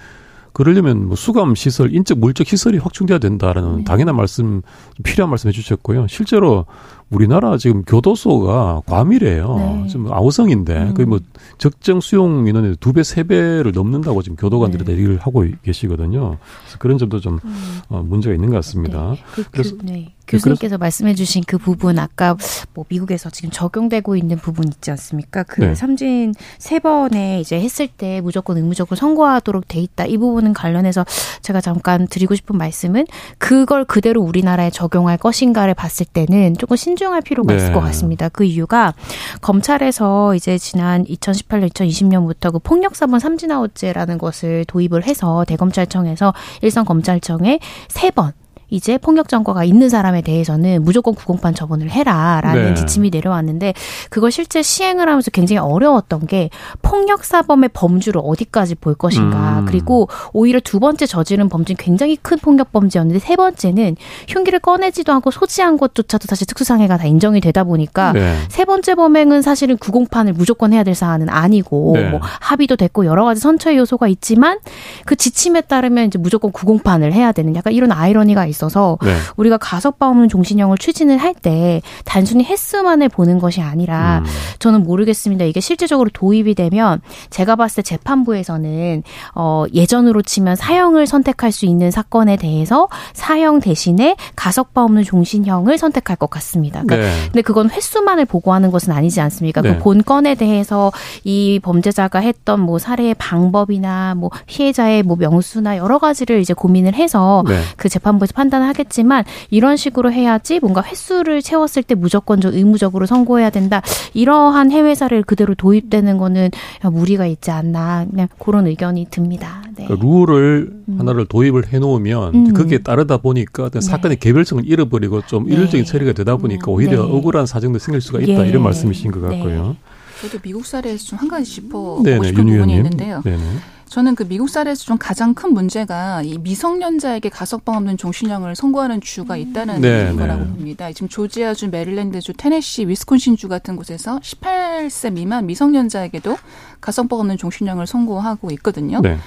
그러려면 뭐 수감 시설, 인적 물적 시설이 확충돼야 된다라는 네. 당연한 말씀, 필요한 말씀 해주셨고요. 실제로 우리나라 지금 교도소가 과밀해요. 네. 지금 아우성인데 음. 거의 뭐 적정 수용 인원의 두 배, 세 배를 넘는다고 지금 교도관들이 네. 얘기를 하고 계시거든요. 그래서 그런 점도 좀 음. 어, 문제가 있는 것 같습니다. 네. 그, 그, 그래서 네. 교수님께서 말씀해주신 그 부분 아까 뭐 미국에서 지금 적용되고 있는 부분 있지 않습니까? 그 네. 삼진 세 번에 이제 했을 때 무조건 의무적으로 선고하도록 돼 있다. 이 부분은 관련해서 제가 잠깐 드리고 싶은 말씀은 그걸 그대로 우리나라에 적용할 것인가를 봤을 때는 조금 신중할 필요가 네. 있을 것 같습니다. 그 이유가 검찰에서 이제 지난 이천십팔 년, 이천이십 년부터 그 폭력사범 삼진아웃제라는 것을 도입을 해서 대검찰청에서 일선검찰청에 세 번. 이제 폭력 전과가 있는 사람에 대해서는 무조건 구공판 처분을 해라라는 네. 지침이 내려왔는데 그걸 실제 시행을 하면서 굉장히 어려웠던 게 폭력 사범의 범주를 어디까지 볼 것인가. 음. 그리고 오히려 두 번째 저지른 범죄는 굉장히 큰 폭력 범죄였는데 세 번째는 흉기를 꺼내지도 않고 소지한 것조차도 사실 특수상해가 다 인정이 되다 보니까 네. 세 번째 범행은 사실은 구공판을 무조건 해야 될 사안은 아니고 네. 뭐 합의도 됐고 여러 가지 선처의 요소가 있지만 그 지침에 따르면 이제 무조건 구공판을 해야 되는 약간 이런 아이러니가 있어요. 있어서 네. 우리가 가석방 없는 종신형을 추진을 할 때 단순히 횟수만을 보는 것이 아니라 음. 저는 모르겠습니다. 이게 실제적으로 도입이 되면 제가 봤을 때 재판부에서는 어, 예전으로 치면 사형을 선택할 수 있는 사건에 대해서 사형 대신에 가석방 없는 종신형을 선택할 것 같습니다. 그러니까 네. 근데 그건 횟수만을 보고하는 것은 아니지 않습니까? 네. 그 본건에 대해서 이 범죄자가 했던 뭐 살해의 방법이나 뭐 피해자의 뭐 명수나 여러 가지를 이제 고민을 해서 네. 그 재판부에서 판. 하겠지만 이런 식으로 해야지 뭔가 횟수를 채웠을 때 무조건 좀 의무적으로 선고해야 된다. 이러한 해외 사례를 그대로 도입되는 거는 무리가 있지 않나 그냥 그런 의견이 듭니다. 네. 그러니까 룰을 음. 하나를 도입을 해놓으면 음. 거기에 따르다 보니까 네. 사건의 개별성을 잃어버리고 좀 네. 일률적인 처리가 되다 보니까 오히려 네. 억울한 사정도 생길 수가 있다. 예. 이런 말씀이신 것 같고요. 네. 저도 미국 사례에서 좀 한 가지 짚어보고 네네. 싶은 부분이 의원님. 있는데요. 네네. 저는 그 미국 사례에서 좀 가장 큰 문제가 이 미성년자에게 가석방 없는 종신형을 선고하는 주가 있다는 네, 거라고 네. 봅니다. 지금 조지아주, 메릴랜드주, 테네시, 위스콘신주 같은 곳에서 십팔 세 미만 미성년자에게도 가석방 없는 종신형을 선고하고 있거든요. 네.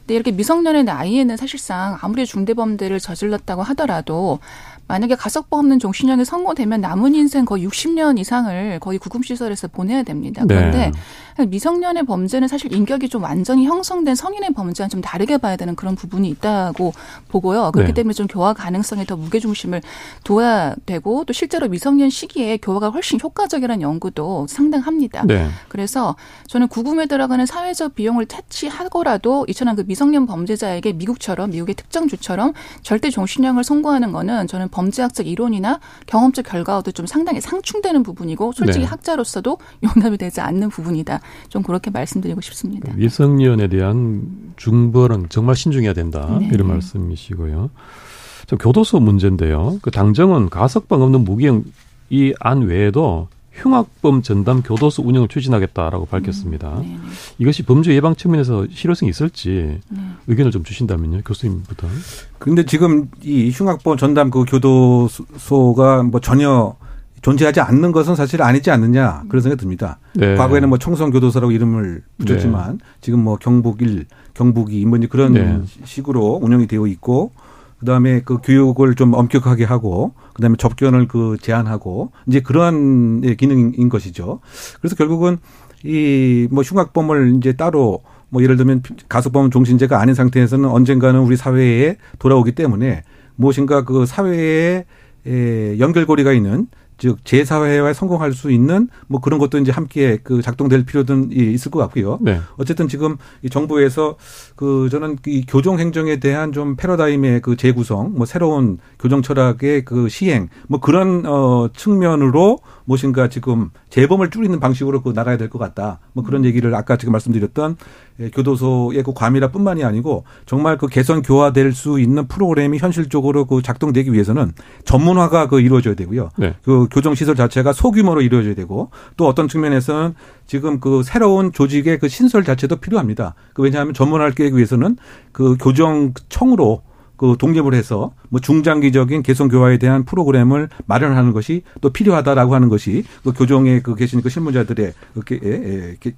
근데 이렇게 미성년의 나이에는 사실상 아무리 중대범죄를 저질렀다고 하더라도 만약에 가석방 없는 종신형이 선고되면 남은 인생 거의 육십 년 이상을 거의 구금시설에서 보내야 됩니다. 그런데 네. 미성년의 범죄는 사실 인격이 좀 완전히 형성된 성인의 범죄와는 좀 다르게 봐야 되는 그런 부분이 있다고 보고요. 그렇기 네. 때문에 좀 교화 가능성에 더 무게중심을 둬야 되고 또 실제로 미성년 시기에 교화가 훨씬 효과적이라는 연구도 상당합니다. 네. 그래서 저는 구금에 들어가는 사회적 비용을 차치하더라도 이처럼 그 미성년 범죄자에게 미국처럼 미국의 특정 주처럼 절대 종신형을 선고하는 거는 저는 범죄학적 이론이나 경험적 결과와도 좀 상당히 상충되는 부분이고 솔직히 네. 학자로서도 용납이 되지 않는 부분이다. 좀 그렇게 말씀드리고 싶습니다. 미성년에 대한 중벌은 정말 신중해야 된다. 네. 이런 말씀이시고요. 저 교도소 문제인데요. 그 당정은 가석방 없는 무기형 이 안 외에도 흉악범 전담 교도소 운영을 추진하겠다라고 밝혔습니다. 음, 이것이 범죄 예방 측면에서 실효성이 있을지 네. 의견을 좀 주신다면요. 교수님부터. 그런데 지금 이 흉악범 전담 그 교도소가 뭐 전혀 존재하지 않는 것은 사실 아니지 않느냐 그런 생각이 듭니다. 네. 과거에는 뭐 청송교도소라고 이름을 붙였지만 네. 지금 뭐 경북 일, 경북 이 뭐 그런 네. 식으로 운영이 되어 있고 그다음에 그 교육을 좀 엄격하게 하고 그다음에 접견을 그 제한하고 이제 그러한 기능인 것이죠. 그래서 결국은 이 뭐 흉악범을 이제 따로 뭐 예를 들면 가석방 종신제가 아닌 상태에서는 언젠가는 우리 사회에 돌아오기 때문에 무엇인가 그 사회에 연결고리가 있는 즉 재사회화 성공할 수 있는 뭐 그런 것도 이제 함께 그 작동될 필요는 있을 것 같고요. 네. 어쨌든 지금 이 정부에서 그 저는 이 교정 행정에 대한 좀 패러다임의 그 재구성, 뭐 새로운 교정 철학의 그 시행, 뭐 그런 어 측면으로 무엇인가 지금 재범을 줄이는 방식으로 그 나가야 될 것 같다. 뭐 그런 얘기를 아까 지금 말씀드렸던 교도소의 그 과밀화뿐만이 아니고 정말 그 개선 교화될 수 있는 프로그램이 현실적으로 그 작동되기 위해서는 전문화가 그 이루어져야 되고요. 네. 그 그 교정시설 자체가 소규모로 이루어져야 되고 또 어떤 측면에서는 지금 그 새로운 조직의 그 신설 자체도 필요합니다. 그 왜냐하면 전문화를 깨기 위해서는 그 교정청으로 그 독립을 해서 뭐 중장기적인 개성교화에 대한 프로그램을 마련하는 것이 또 필요하다라고 하는 것이 그 교정에 그 계신 그 실무자들의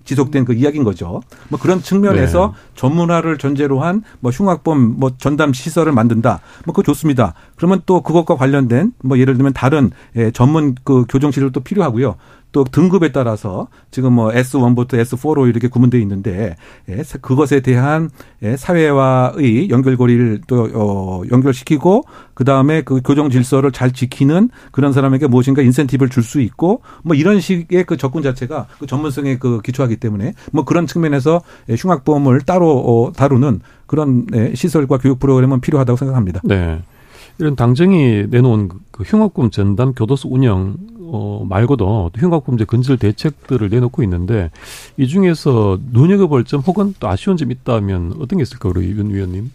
지속된 그 이야기인 거죠. 뭐 그런 측면에서 네. 전문화를 전제로 한 뭐 흉악범 뭐 전담 시설을 만든다. 뭐 그거 좋습니다. 그러면 또 그것과 관련된 뭐 예를 들면 다른 전문 그 교정실도 또 필요하고요. 또 등급에 따라서 지금 뭐 에스 원부터 에스 포로 이렇게 구분되어 있는데 그것에 대한 사회와의 연결고리를 또 연결시키고 그다음에 그 교정 질서를 잘 지키는 그런 사람에게 무엇인가 인센티브를 줄 수 있고 뭐 이런 식의 그 접근 자체가 그 전문성에 그 기초하기 때문에 뭐 그런 측면에서 흉악범을 따로 다루는 그런 시설과 교육 프로그램은 필요하다고 생각합니다. 네. 이런 당정이 내놓은 그 흉악범 전담 교도소 운영 어, 말고도 흉악범죄 근절 대책들을 내놓고 있는데 이 중에서 눈여겨볼 점 혹은 또 아쉬운 점 있다면 어떤 게 있을까요, 우리 윤 위원님?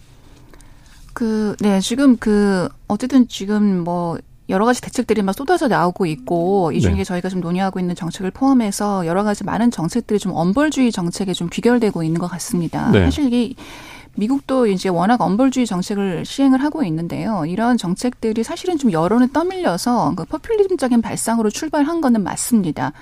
그, 네, 지금 그 어쨌든 지금 뭐 여러 가지 대책들이 막 쏟아져 나오고 있고 이 중에 네. 저희가 좀 논의하고 있는 정책을 포함해서 여러 가지 많은 정책들이 좀 엄벌주의 정책에 좀 귀결되고 있는 것 같습니다. 네. 사실 이 미국도 이제 워낙 엄벌주의 정책을 시행을 하고 있는데요. 이런 정책들이 사실은 좀 여론에 떠밀려서 그 포퓰리즘적인 발상으로 출발한 거는 맞습니다.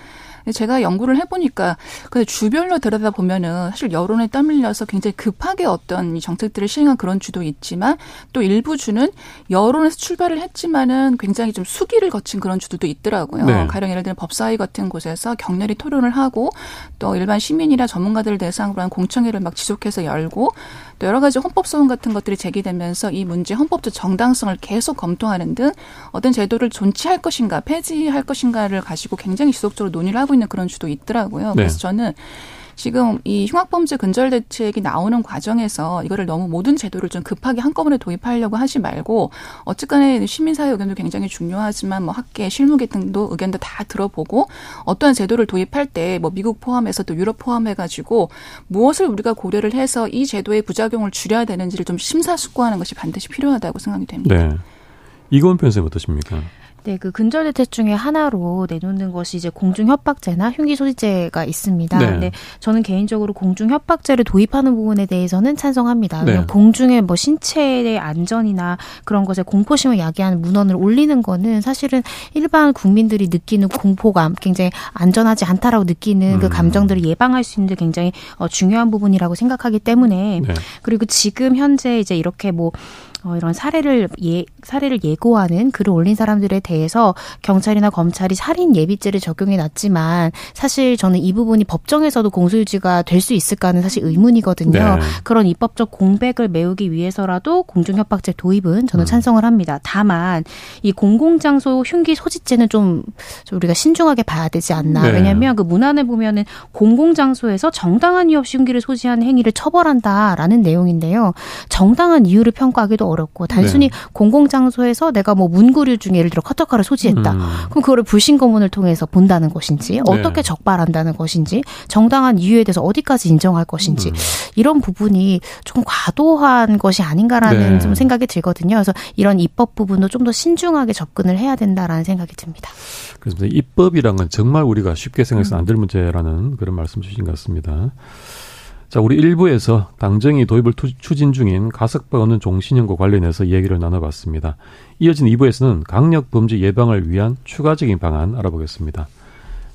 제가 연구를 해보니까 그 주별로 들여다보면은 사실 여론에 떠밀려서 굉장히 급하게 어떤 정책들을 시행한 그런 주도 있지만 또 일부 주는 여론에서 출발을 했지만은 굉장히 좀 수기를 거친 그런 주도도 있더라고요. 네. 가령 예를 들면 법사위 같은 곳에서 격렬히 토론을 하고 또 일반 시민이나 전문가들을 대상으로 한 공청회를 막 지속해서 열고 또 여러 가지 헌법소원 같은 것들이 제기되면서 이 문제 헌법적 정당성을 계속 검토하는 등 어떤 제도를 존치할 것인가 폐지할 것인가를 가지고 굉장히 지속적으로 논의를 하고 있는 그런 주도 있더라고요. 네. 그래서 저는 지금 이 흉악범죄 근절 대책이 나오는 과정에서 이거를 너무 모든 제도를 좀 급하게 한꺼번에 도입하려고 하지 말고 어쨌간에 시민사회 의견도 굉장히 중요하지만 뭐 학계, 실무계 등도 의견도 다 들어보고 어떠한 제도를 도입할 때 뭐 미국 포함해서 또 유럽 포함해가지고 무엇을 우리가 고려를 해서 이 제도의 부작용을 줄여야 되는지를 좀 심사숙고하는 것이 반드시 필요하다고 생각이 됩니다. 네. 이고은 변호사님 어떠십니까? 네, 그 근절 대책 중에 하나로 내놓는 것이 이제 공중협박죄나 흉기소지죄가 있습니다. 네. 근데 저는 개인적으로 공중협박죄를 도입하는 부분에 대해서는 찬성합니다. 네. 공중의 뭐 신체의 안전이나 그런 것에 공포심을 야기하는 문헌을 올리는 거는 사실은 일반 국민들이 느끼는 공포감, 굉장히 안전하지 않다라고 느끼는 음. 그 감정들을 예방할 수 있는 게 굉장히 어, 중요한 부분이라고 생각하기 때문에 네. 그리고 지금 현재 이제 이렇게 뭐 어, 이런 사례를 예, 사례를 예고하는 글을 올린 사람들에 대해서 경찰이나 검찰이 살인 예비죄를 적용해 놨지만 사실 저는 이 부분이 법정에서도 공소유지가 될 수 있을까는 사실 의문이거든요. 네. 그런 입법적 공백을 메우기 위해서라도 공중협박죄 도입은 저는 찬성을 합니다. 다만 이 공공장소 흉기 소지죄는 좀, 좀 우리가 신중하게 봐야 되지 않나. 네. 왜냐하면 그 문안을 보면은 공공장소에서 정당한 이유 없이 흉기를 소지한 행위를 처벌한다라는 내용인데요. 정당한 이유를 평가하기도 어렵고 단순히 네. 공공장소에서 내가 뭐 문구류 중에 예를 들어 커터칼을 소지했다. 음. 그럼 그거를 불신검문을 통해서 본다는 것인지 어떻게 네. 적발한다는 것인지 정당한 이유에 대해서 어디까지 인정할 것인지 음. 이런 부분이 조금 과도한 것이 아닌가라는 네. 좀 생각이 들거든요. 그래서 이런 입법 부분도 좀 더 신중하게 접근을 해야 된다라는 생각이 듭니다. 그래서 입법이란 건 정말 우리가 쉽게 생각해서 안 될 문제라는 그런 말씀 주신 것 같습니다. 자, 우리 일부에서 당정이 도입을 추진 중인 가석방 없는 종신형과 관련해서 이야기를 나눠봤습니다. 이어진 이부에서는 강력범죄 예방을 위한 추가적인 방안 알아보겠습니다.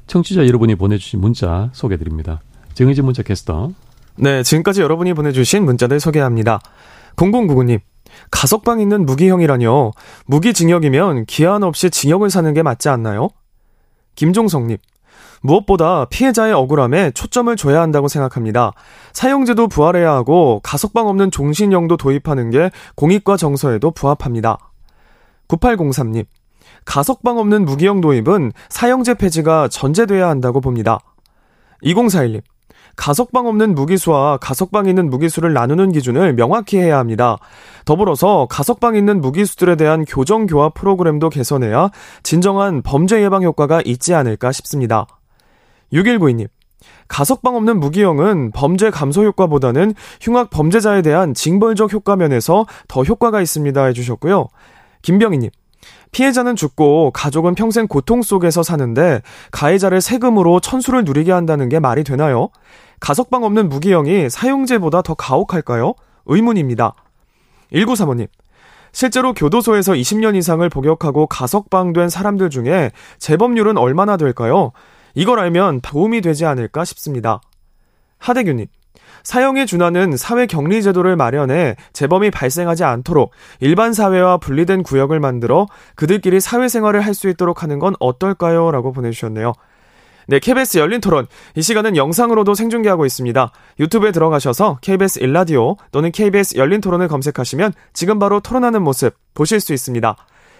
청취자 여러분이 보내주신 문자 소개해드립니다. 정의진 문자 캐스터. 네, 지금까지 여러분이 보내주신 문자들 소개합니다. 공공구구님, 가석방 있는 무기형이라뇨. 무기징역이면 기한 없이 징역을 사는 게 맞지 않나요? 김종성님, 무엇보다 피해자의 억울함에 초점을 줘야 한다고 생각합니다. 사형제도 부활해야 하고 가석방 없는 종신형도 도입하는 게 공익과 정서에도 부합합니다. 구팔공삼님, 가석방 없는 무기형 도입은 사형제 폐지가 전제돼야 한다고 봅니다. 이공사일님, 가석방 없는 무기수와 가석방 있는 무기수를 나누는 기준을 명확히 해야 합니다. 더불어서 가석방 있는 무기수들에 대한 교정교화 프로그램도 개선해야 진정한 범죄 예방 효과가 있지 않을까 싶습니다. 육일구이님, 가석방 없는 무기형은 범죄 감소 효과보다는 흉악 범죄자에 대한 징벌적 효과 면에서 더 효과가 있습니다 해주셨고요. 김병희님, 피해자는 죽고 가족은 평생 고통 속에서 사는데 가해자를 세금으로 천수를 누리게 한다는 게 말이 되나요? 가석방 없는 무기형이 사형제보다 더 가혹할까요? 의문입니다. 일구삼오님. 실제로 교도소에서 이십 년 이상을 복역하고 가석방된 사람들 중에 재범률은 얼마나 될까요? 이걸 알면 도움이 되지 않을까 싶습니다. 하대규님. 사형에 준하는 사회격리 제도를 마련해 재범이 발생하지 않도록 일반 사회와 분리된 구역을 만들어 그들끼리 사회생활을 할 수 있도록 하는 건 어떨까요? 라고 보내주셨네요. 네, 케이비에스 열린토론 이 시간은 영상으로도 생중계하고 있습니다. 유튜브에 들어가셔서 케이비에스 일라디오 또는 케이비에스 열린토론을 검색하시면 지금 바로 토론하는 모습 보실 수 있습니다.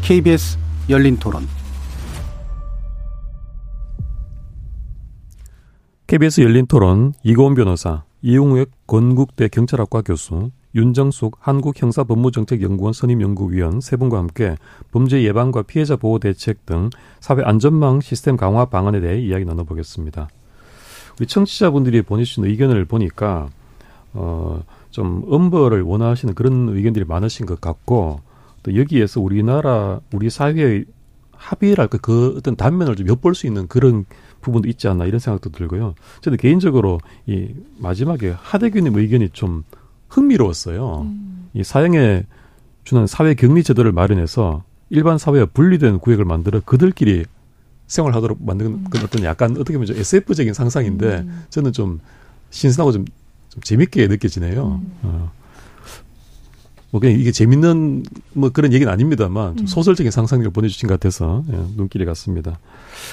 케이비에스 열린토론. 케이비에스 열린토론 이고은 변호사, 이웅혁 건국대 경찰학과 교수, 윤정숙 한국형사법무정책연구원 선임연구위원 세 분과 함께 범죄 예방과 피해자 보호 대책 등 사회 안전망 시스템 강화 방안에 대해 이야기 나눠보겠습니다. 우리 청취자분들이 보내주신 의견을 보니까 어, 좀 엄벌을 원하시는 그런 의견들이 많으신 것 같고, 또 여기에서 우리나라 우리 사회의 합의랄까 그 어떤 단면을 좀 엿볼 수 있는 그런 부분도 있지 않나 이런 생각도 들고요. 저는 개인적으로 이 마지막에 하대균님 의견이 좀 흥미로웠어요. 음. 이 사형에 준한 사회격리제도를 마련해서 일반 사회와 분리된 구역을 만들어 그들끼리 생활하도록 만드는 건 어떤 약간 어떻게 보면 에스에프적인 상상인데 음. 저는 좀 신선하고 좀, 좀 재밌게 느껴지네요. 음. 어. 뭐 그냥 이게 재밌는 뭐 그런 얘기는 아닙니다만 좀 소설적인 상상력을 보내주신 것 같아서 예, 눈길이 갔습니다.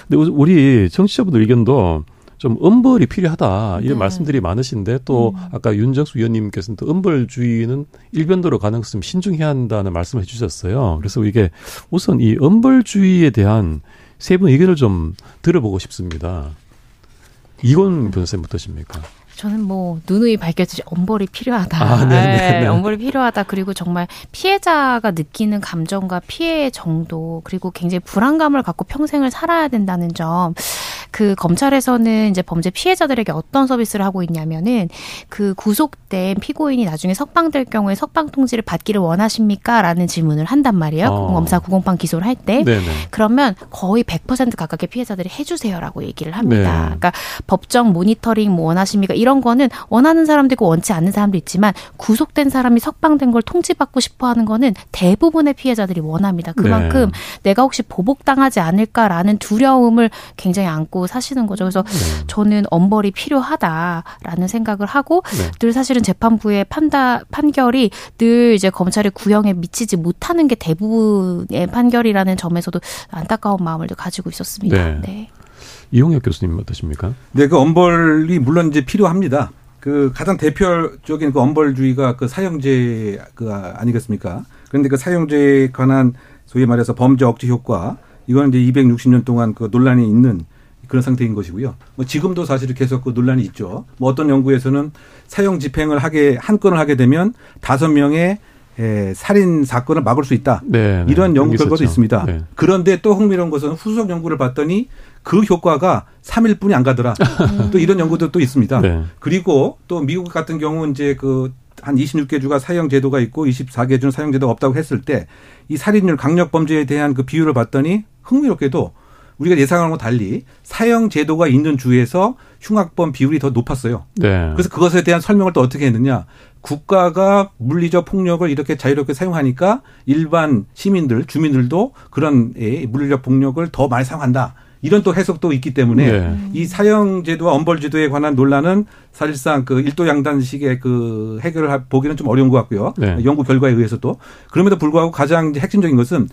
근데 우리 청취자분들 의견도 좀 엄벌이 필요하다 이런 네. 말씀들이 많으신데 또 음. 아까 윤정수 위원님께서는 또 엄벌주의는 일변도로 가는 것은 신중해야 한다는 말씀을 해주셨어요. 그래서 이게 우선 이 엄벌주의에 대한 세 분 의견을 좀 들어보고 싶습니다. 이건 변호사님 어떠십니까? 저는 뭐 누누이 밝혀지지 엄벌이 필요하다. 아, 네, 엄벌이 필요하다. 그리고 정말 피해자가 느끼는 감정과 피해의 정도, 그리고 굉장히 불안감을 갖고 평생을 살아야 된다는 점. 그 검찰에서는 이제 범죄 피해자들에게 어떤 서비스를 하고 있냐면은 그 구속된 피고인이 나중에 석방될 경우에 석방 통지를 받기를 원하십니까? 라는 질문을 한단 말이에요. 어. 검사 구공판 기소를 할 때. 네네. 그러면 거의 백 퍼센트 가깝게 피해자들이 해주세요라고 얘기를 합니다. 네. 그러니까 법정 모니터링 뭐 원하십니까? 이런 거는 원하는 사람도 있고 원치 않는 사람도 있지만 구속된 사람이 석방된 걸 통지받고 싶어하는 거는 대부분의 피해자들이 원합니다. 그만큼 네. 내가 혹시 보복당하지 않을까라는 두려움을 굉장히 안고 사시는 거죠. 그래서 네. 저는 엄벌이 필요하다라는 생각을 하고 네. 늘 사실은 재판부의 판다, 판결이 늘 이제 검찰의 구형에 미치지 못하는 게 대부분의 판결이라는 점에서도 안타까운 마음을 가지고 있었습니다. 네. 네. 이웅혁 교수님 어떠십니까? 네, 그 엄벌이 물론 이제 필요합니다. 그 가장 대표적인 그 엄벌주의가 그 사형제 그 아니겠습니까? 그런데 그 사형제에 관한 소위 말해서 범죄 억제 효과, 이건 이제 이백육십 년 동안 그 논란이 있는 그런 상태인 것이고요. 뭐 지금도 사실 계속 그 논란이 있죠. 뭐 어떤 연구에서는 사형 집행을 하게, 한 건을 하게 되면 다섯 명의 에, 살인 사건을 막을 수 있다. 네, 네. 이런 연구 결과도 있습니다. 네. 그런데 또 흥미로운 것은 후속 연구를 봤더니 그 효과가 삼 일뿐이 안 가더라. 또 이런 연구도 또 있습니다. 네. 그리고 또 미국 같은 경우 이제 그 한 이십육 개 주가 사형 제도가 있고 이십사 개 주는 사형 제도가 없다고 했을 때 이 살인율 강력 범죄에 대한 그 비율을 봤더니 흥미롭게도 우리가 예상하는 것과 달리 사형 제도가 있는 주에서 흉악범 비율이 더 높았어요. 네. 그래서 그것에 대한 설명을 또 어떻게 했느냐. 국가가 물리적 폭력을 이렇게 자유롭게 사용하니까 일반 시민들, 주민들도 그런 물리적 폭력을 더 많이 사용한다. 이런 또 해석도 있기 때문에 네. 이 사형 제도와 엄벌 제도에 관한 논란은 사실상 그 일도 양단식의 그 해결을 보기는 좀 어려운 것 같고요. 네. 연구 결과에 의해서도. 그럼에도 불구하고 가장 핵심적인 것은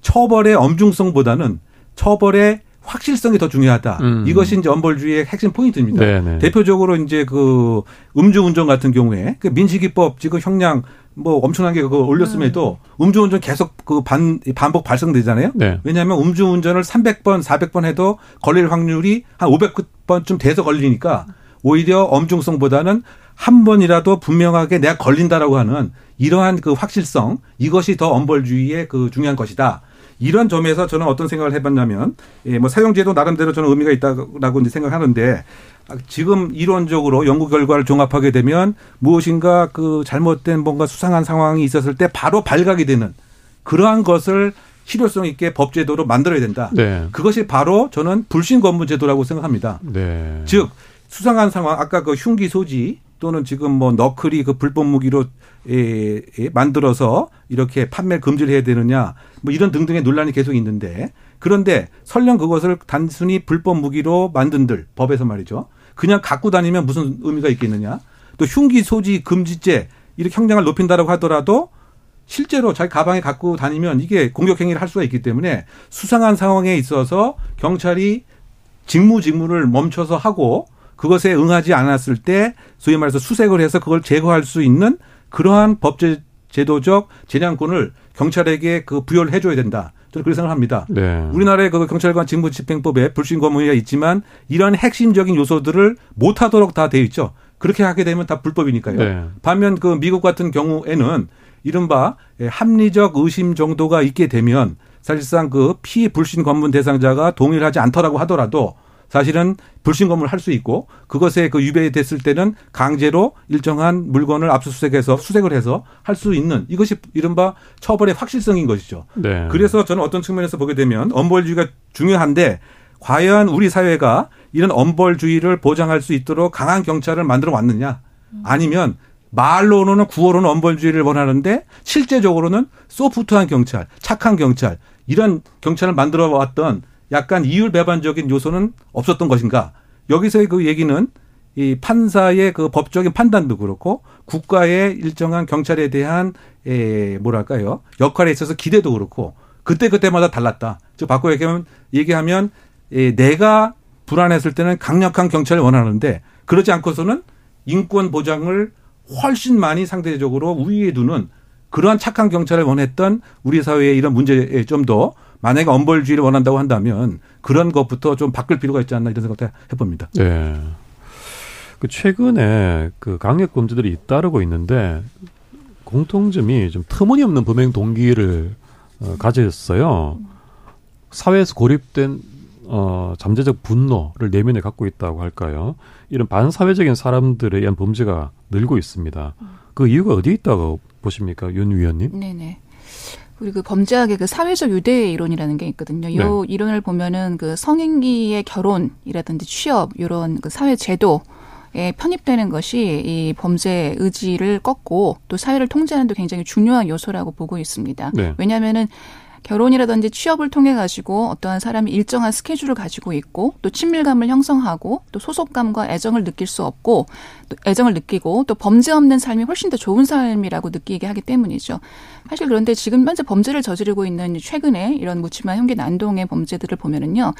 처벌의 엄중성보다는 처벌의 확실성이 더 중요하다. 음. 이것이 이제 엄벌주의의 핵심 포인트입니다. 네네. 대표적으로 이제 그 음주운전 같은 경우에 그 민식이법 지금 형량 뭐 엄청난 게 그거 올렸음에도 음. 음주운전 계속 그 반, 반복 발생되잖아요. 네. 왜냐하면 음주운전을 삼백 번, 사백 번 해도 걸릴 확률이 한 오백 번쯤 돼서 걸리니까 오히려 엄중성보다는 한 번이라도 분명하게 내가 걸린다라고 하는 이러한 그 확실성, 이것이 더 엄벌주의의 그 중요한 것이다. 이런 점에서 저는 어떤 생각을 해봤냐면, 예, 뭐 사용제도 나름대로 저는 의미가 있다라고 이제 생각하는데, 지금 이론적으로 연구 결과를 종합하게 되면 무엇인가 그 잘못된 뭔가 수상한 상황이 있었을 때 바로 발각이 되는 그러한 것을 실효성 있게 법제도로 만들어야 된다. 네. 그것이 바로 저는 불신검문제도라고 생각합니다. 네. 즉 수상한 상황, 아까 그 흉기 소지 또는 지금 뭐 너클이 그 불법 무기로 예, 예, 만들어서 이렇게 판매 금지를 해야 되느냐 뭐 이런 등등의 논란이 계속 있는데, 그런데 설령 그것을 단순히 불법 무기로 만든들 법에서 말이죠. 그냥 갖고 다니면 무슨 의미가 있겠느냐. 또 흉기 소지 금지죄 이렇게 형량을 높인다라고 하더라도 실제로 자기 가방에 갖고 다니면 이게 공격 행위를 할 수가 있기 때문에 수상한 상황에 있어서 경찰이 직무직무를 멈춰서 하고 그것에 응하지 않았을 때 소위 말해서 수색을 해서 그걸 제거할 수 있는 그러한 법제 제도적 재량권을 경찰에게 그 부여를 해줘야 된다. 저는 그렇게 생각합니다. 네. 우리나라의 그 경찰관 직무집행법에 불신검문이 있지만 이런 핵심적인 요소들을 못하도록 다 되어 있죠. 그렇게 하게 되면 다 불법이니까요. 네. 반면 그 미국 같은 경우에는 이른바 합리적 의심 정도가 있게 되면 사실상 그 피불신검문 대상자가 동의를 하지 않더라고 하더라도 사실은 불신검문을 할 수 있고 그것에 그 위배됐을 때는 강제로 일정한 물건을 압수수색해서 수색을 해서 할 수 있는 이것이 이른바 처벌의 확실성인 것이죠. 네. 그래서 저는 어떤 측면에서 보게 되면 엄벌주의가 중요한데 과연 우리 사회가 이런 엄벌주의를 보장할 수 있도록 강한 경찰을 만들어 왔느냐, 아니면 말로는 구호로는 엄벌주의를 원하는데 실제적으로는 소프트한 경찰, 착한 경찰 이런 경찰을 만들어 왔던 약간 이율배반적인 요소는 없었던 것인가? 여기서의 그 얘기는 이 판사의 그 법적인 판단도 그렇고 국가의 일정한 경찰에 대한 에 뭐랄까요? 역할에 있어서 기대도 그렇고 그때 그때마다 달랐다. 즉 바꿔 얘기하면 얘기하면 에 내가 불안했을 때는 강력한 경찰을 원하는데 그러지 않고서는 인권 보장을 훨씬 많이 상대적으로 우위에 두는 그러한 착한 경찰을 원했던 우리 사회의 이런 문제에 좀 더 만약에 엄벌주의를 원한다고 한다면 그런 것부터 좀 바꿀 필요가 있지 않나 이런 생각도 해봅니다. 네. 그 최근에 그 강력 범죄들이 잇따르고 있는데 공통점이 좀 터무니없는 범행 동기를 어, 가졌어요. 사회에서 고립된 어, 잠재적 분노를 내면에 갖고 있다고 할까요? 이런 반사회적인 사람들에 의한 범죄가 늘고 있습니다. 그 이유가 어디에 있다고 보십니까, 윤 위원님? 네네. 우리 그 범죄학의 그 사회적 유대의 이론이라는 게 있거든요. 이 네. 이론을 보면은 그 성인기의 결혼이라든지 취업 이런 그 사회 제도에 편입되는 것이 이 범죄 의지를 꺾고 또 사회를 통제하는 데 굉장히 중요한 요소라고 보고 있습니다. 네. 왜냐하면은 결혼이라든지 취업을 통해 가지고 어떠한 사람이 일정한 스케줄을 가지고 있고 또 친밀감을 형성하고 또 소속감과 애정을 느낄 수 없고 또 애정을 느끼고 또 범죄 없는 삶이 훨씬 더 좋은 삶이라고 느끼게 하기 때문이죠. 사실 그런데 지금 현재 범죄를 저지르고 있는 최근에 이런 무치마 형기 난동의 범죄들을 보면은요.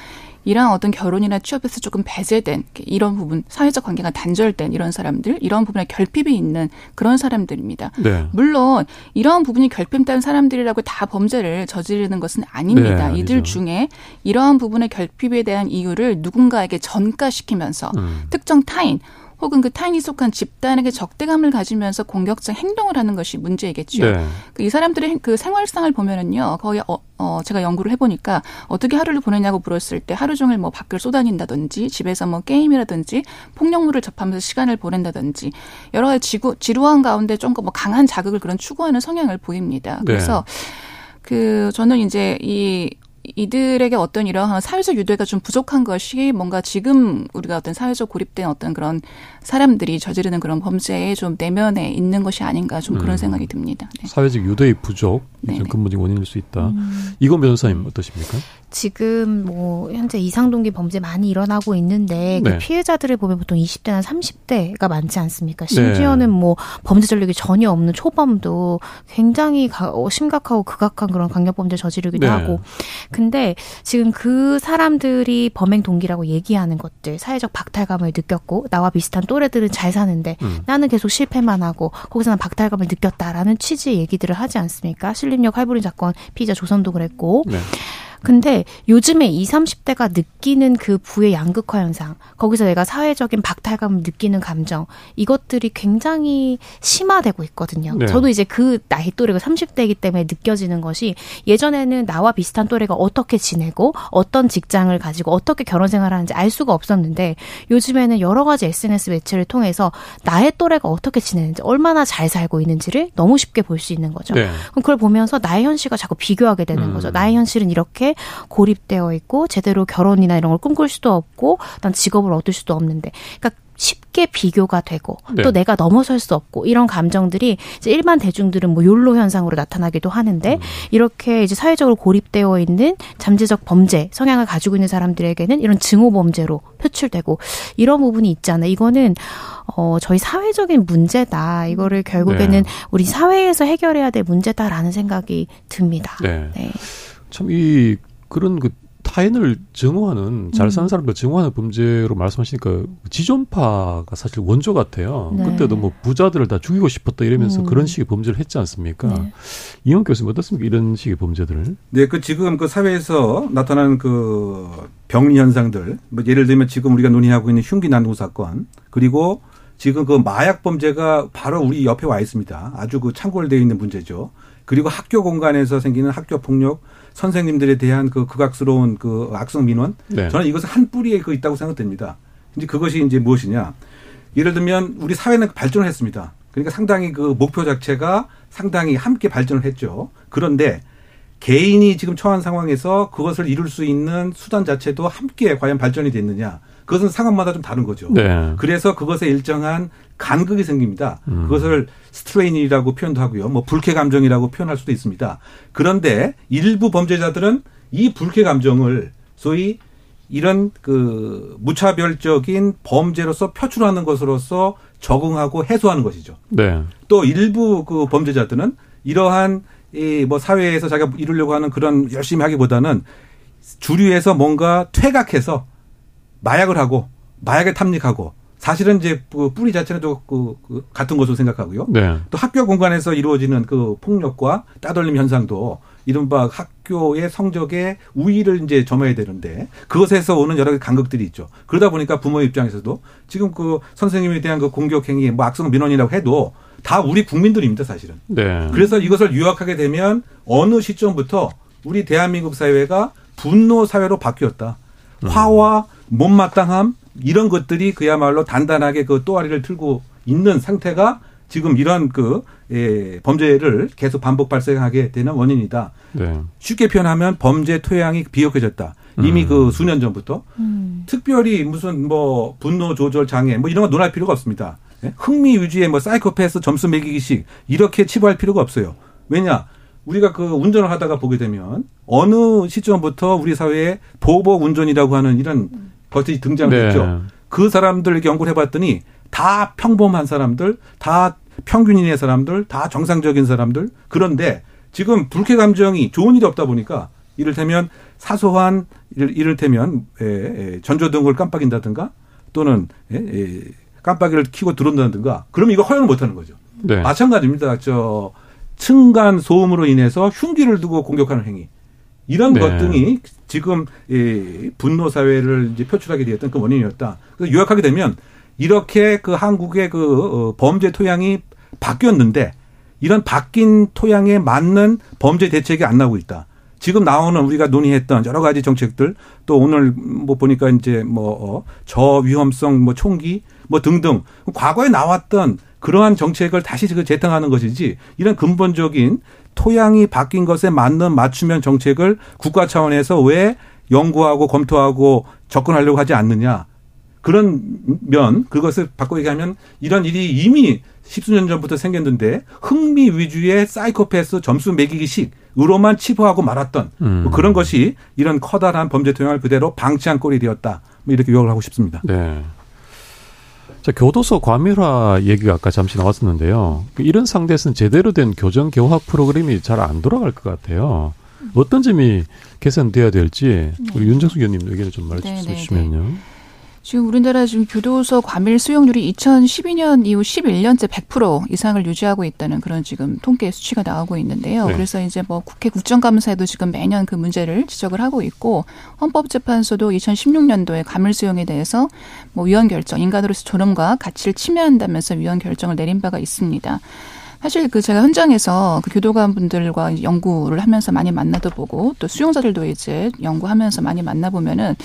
이런 어떤 결혼이나 취업에서 조금 배제된 이런 부분, 사회적 관계가 단절된 이런 사람들, 이런 부분에 결핍이 있는 그런 사람들입니다. 네. 물론 이런 부분이 결핍된 사람들이라고 다 범죄를 저지르는 것은 아닙니다. 네, 이들 중에 이러한 부분의 결핍에 대한 이유를 누군가에게 전가시키면서 음. 특정 타인, 혹은 그 타인이 속한 집단에게 적대감을 가지면서 공격적 행동을 하는 것이 문제이겠죠. 네. 그 이 사람들의 그 생활상을 보면은요, 거의 어, 어, 제가 연구를 해보니까 어떻게 하루를 보내냐고 물었을 때 하루 종일 뭐 밖을 쏘다닌다든지 집에서 뭐 게임이라든지 폭력물을 접하면서 시간을 보낸다든지 여러 가지 지구, 지루한 가운데 좀 뭐 강한 자극을 그런 추구하는 성향을 보입니다. 그래서 네. 그 저는 이제 이 이들에게 어떤 이러한 사회적 유대가 좀 부족한 것이 뭔가 지금 우리가 어떤 사회적 고립된 어떤 그런 사람들이 저지르는 그런 범죄에 좀 내면에 있는 것이 아닌가 좀 그런 음. 생각이 듭니다. 네. 사회적 유대의 부족, 근본적인 원인일 수 있다. 음. 이건 변호사님 어떠십니까? 지금 뭐 현재 이상동기 범죄 많이 일어나고 있는데 네. 그 피해자들을 보면 보통 이십 대나 삼십 대가 많지 않습니까? 심지어는 네. 뭐 범죄 전력이 전혀 없는 초범도 굉장히 가, 심각하고 극악한 그런 강력범죄 저지르기도 네. 하고 근데 지금 그 사람들이 범행 동기라고 얘기하는 것들, 사회적 박탈감을 느꼈고 나와 비슷한 또래들은 잘 사는데 음. 나는 계속 실패만 하고 거기서 난 박탈감을 느꼈다라는 취지의 얘기들을 하지 않습니까? 신림역 할부린 사건 피의자 조선도 그랬고. 네. 근데 요즘에 이십, 삼십대가 느끼는 그 부의 양극화 현상, 거기서 내가 사회적인 박탈감을 느끼는 감정, 이것들이 굉장히 심화되고 있거든요. 네. 저도 이제 그 나이 또래가 삼십 대이기 때문에 느껴지는 것이, 예전에는 나와 비슷한 또래가 어떻게 지내고 어떤 직장을 가지고 어떻게 결혼 생활을 하는지 알 수가 없었는데, 요즘에는 여러 가지 에스엔에스 매체를 통해서 나의 또래가 어떻게 지내는지, 얼마나 잘 살고 있는지를 너무 쉽게 볼 수 있는 거죠. 네. 그럼 그걸 보면서 나의 현실과 자꾸 비교하게 되는 음. 거죠. 나의 현실은 이렇게 고립되어 있고 제대로 결혼이나 이런 걸 꿈꿀 수도 없고 난 직업을 얻을 수도 없는데, 그러니까 쉽게 비교가 되고 네. 또 내가 넘어설 수 없고, 이런 감정들이 이제 일반 대중들은 뭐 욜로 현상으로 나타나기도 하는데 음. 이렇게 이제 사회적으로 고립되어 있는 잠재적 범죄 성향을 가지고 있는 사람들에게는 이런 증오 범죄로 표출되고, 이런 부분이 있잖아요. 이거는 어, 저희 사회적인 문제다. 이거를 결국에는 네. 우리 사회에서 해결해야 될 문제다라는 생각이 듭니다. 네. 네. 참, 이, 그런 그 타인을 증오하는, 잘 사는 사람들 증오하는 범죄로 말씀하시니까 지존파가 사실 원조 같아요. 네. 그때도 뭐 부자들을 다 죽이고 싶었다 이러면서 음. 그런 식의 범죄를 했지 않습니까? 네. 이웅혁 교수님 어떻습니까? 이런 식의 범죄들을. 네, 그 지금 그 사회에서 나타나는 그 병리 현상들, 뭐 예를 들면 지금 우리가 논의하고 있는 흉기 난동 사건, 그리고 지금 그 마약 범죄가 바로 우리 옆에 와 있습니다. 아주 그 창궐되어 있는 문제죠. 그리고 학교 공간에서 생기는 학교 폭력, 선생님들에 대한 그 극악스러운 그 악성 민원. 네. 저는 이것은 한 뿌리에 그 있다고 생각됩니다. 이제 그것이 이제 무엇이냐. 예를 들면 우리 사회는 발전을 했습니다. 그러니까 상당히 그 목표 자체가 상당히 함께 발전을 했죠. 그런데 개인이 지금 처한 상황에서 그것을 이룰 수 있는 수단 자체도 함께 과연 발전이 됐느냐. 그것은 상황마다 좀 다른 거죠. 네. 그래서 그것에 일정한 간극이 생깁니다. 음. 그것을 스트레인이라고 표현도 하고요. 뭐 불쾌 감정이라고 표현할 수도 있습니다. 그런데 일부 범죄자들은 이 불쾌 감정을 소위 이런 그 무차별적인 범죄로서 표출하는 것으로서 적응하고 해소하는 것이죠. 네. 또 일부 그 범죄자들은 이러한 이 뭐 사회에서 자기가 이루려고 하는 그런 열심히 하기보다는 주류에서 뭔가 퇴각해서 마약을 하고 마약에 탐닉하고, 사실은 이제 그 뿌리 자체는 또 그, 그 같은 것으로 생각하고요. 네. 또 학교 공간에서 이루어지는 그 폭력과 따돌림 현상도 이른바 학교의 성적에 우위를 이제 점해야 되는데 그것에서 오는 여러 가지 간극들이 있죠. 그러다 보니까 부모의 입장에서도 지금 그 선생님에 대한 그 공격 행위, 뭐 악성 민원이라고 해도 다 우리 국민들입니다, 사실은. 네. 그래서 이것을 요약하게 되면 어느 시점부터 우리 대한민국 사회가 분노 사회로 바뀌었다. 음. 화와 못마땅함, 이런 것들이 그야말로 단단하게 그 또아리를 틀고 있는 상태가 지금 이런 그 예, 범죄를 계속 반복 발생하게 되는 원인이다. 네. 쉽게 표현하면 범죄 토양이 비옥해졌다. 이미 음. 그 수년 전부터. 음. 특별히 무슨 뭐 분노 조절 장애 뭐 이런 거 논할 필요가 없습니다. 흥미 위주의 뭐 사이코패스 점수 매기기식 이렇게 치부할 필요가 없어요. 왜냐? 우리가 그 운전을 하다가 보게 되면 어느 시점부터 우리 사회에 보복 운전이라고 하는 이런 음. 것들이 등장했죠. 네. 그 사람들에게 연구를 해봤더니 다 평범한 사람들, 다 평균인의 사람들, 다 정상적인 사람들. 그런데 지금 불쾌 감정이 좋은 일이 없다 보니까 이를테면 사소한 이를테면 전조등을 깜빡인다든가 또는 깜빡이를 켜고 들어온다든가, 그러면 이거 허용을 못하는 거죠. 네. 마찬가지입니다. 저 층간 소음으로 인해서 흉기를 두고 공격하는 행위. 이런 네. 것 등이 지금 이 분노 사회를 이제 표출하게 되었던 그 원인이었다. 그래서 요약하게 되면 이렇게 그 한국의 그 범죄 토양이 바뀌었는데 이런 바뀐 토양에 맞는 범죄 대책이 안 나오고 있다. 지금 나오는 우리가 논의했던 여러 가지 정책들, 또 오늘 뭐 보니까 이제 뭐 저위험성 뭐 총기 뭐 등등 과거에 나왔던 그러한 정책을 다시 그 재탕하는 것이지, 이런 근본적인 토양이 바뀐 것에 맞는 맞춤형 정책을 국가 차원에서 왜 연구하고 검토하고 접근하려고 하지 않느냐. 그런 면, 그것을 바꿔 얘기하면 이런 일이 이미 십수년 전부터 생겼는데 흥미 위주의 사이코패스 점수 매기기식으로만 치부하고 말았던 음. 뭐 그런 것이 이런 커다란 범죄 토양을 그대로 방치한 꼴이 되었다. 뭐 이렇게 요약을 하고 싶습니다. 네. 자, 교도소 과밀화 얘기가 아까 잠시 나왔었는데요. 이런 상대에서는 제대로 된 교정, 교화 프로그램이 잘 안 돌아갈 것 같아요. 어떤 점이 개선돼야 될지 네. 우리 윤정숙 의원님 의견을 좀 말해주시면요. 네. 지금 우리나라 지금 교도소 과밀 수용률이 이천십이 년 이후 십일 년째 백 퍼센트 이상을 유지하고 있다는 그런 지금 통계 수치가 나오고 있는데요. 네. 그래서 이제 뭐 국회 국정감사에도 지금 매년 그 문제를 지적을 하고 있고 헌법재판소도 이천십육 년도에 과밀 수용에 대해서 뭐 위헌 결정, 인간으로서 존엄과 가치를 침해한다면서 위헌 결정을 내린 바가 있습니다. 사실 그 제가 현장에서 그 교도관분들과 연구를 하면서 많이 만나도 보고 또 수용자들도 이제 연구하면서 많이 만나보면은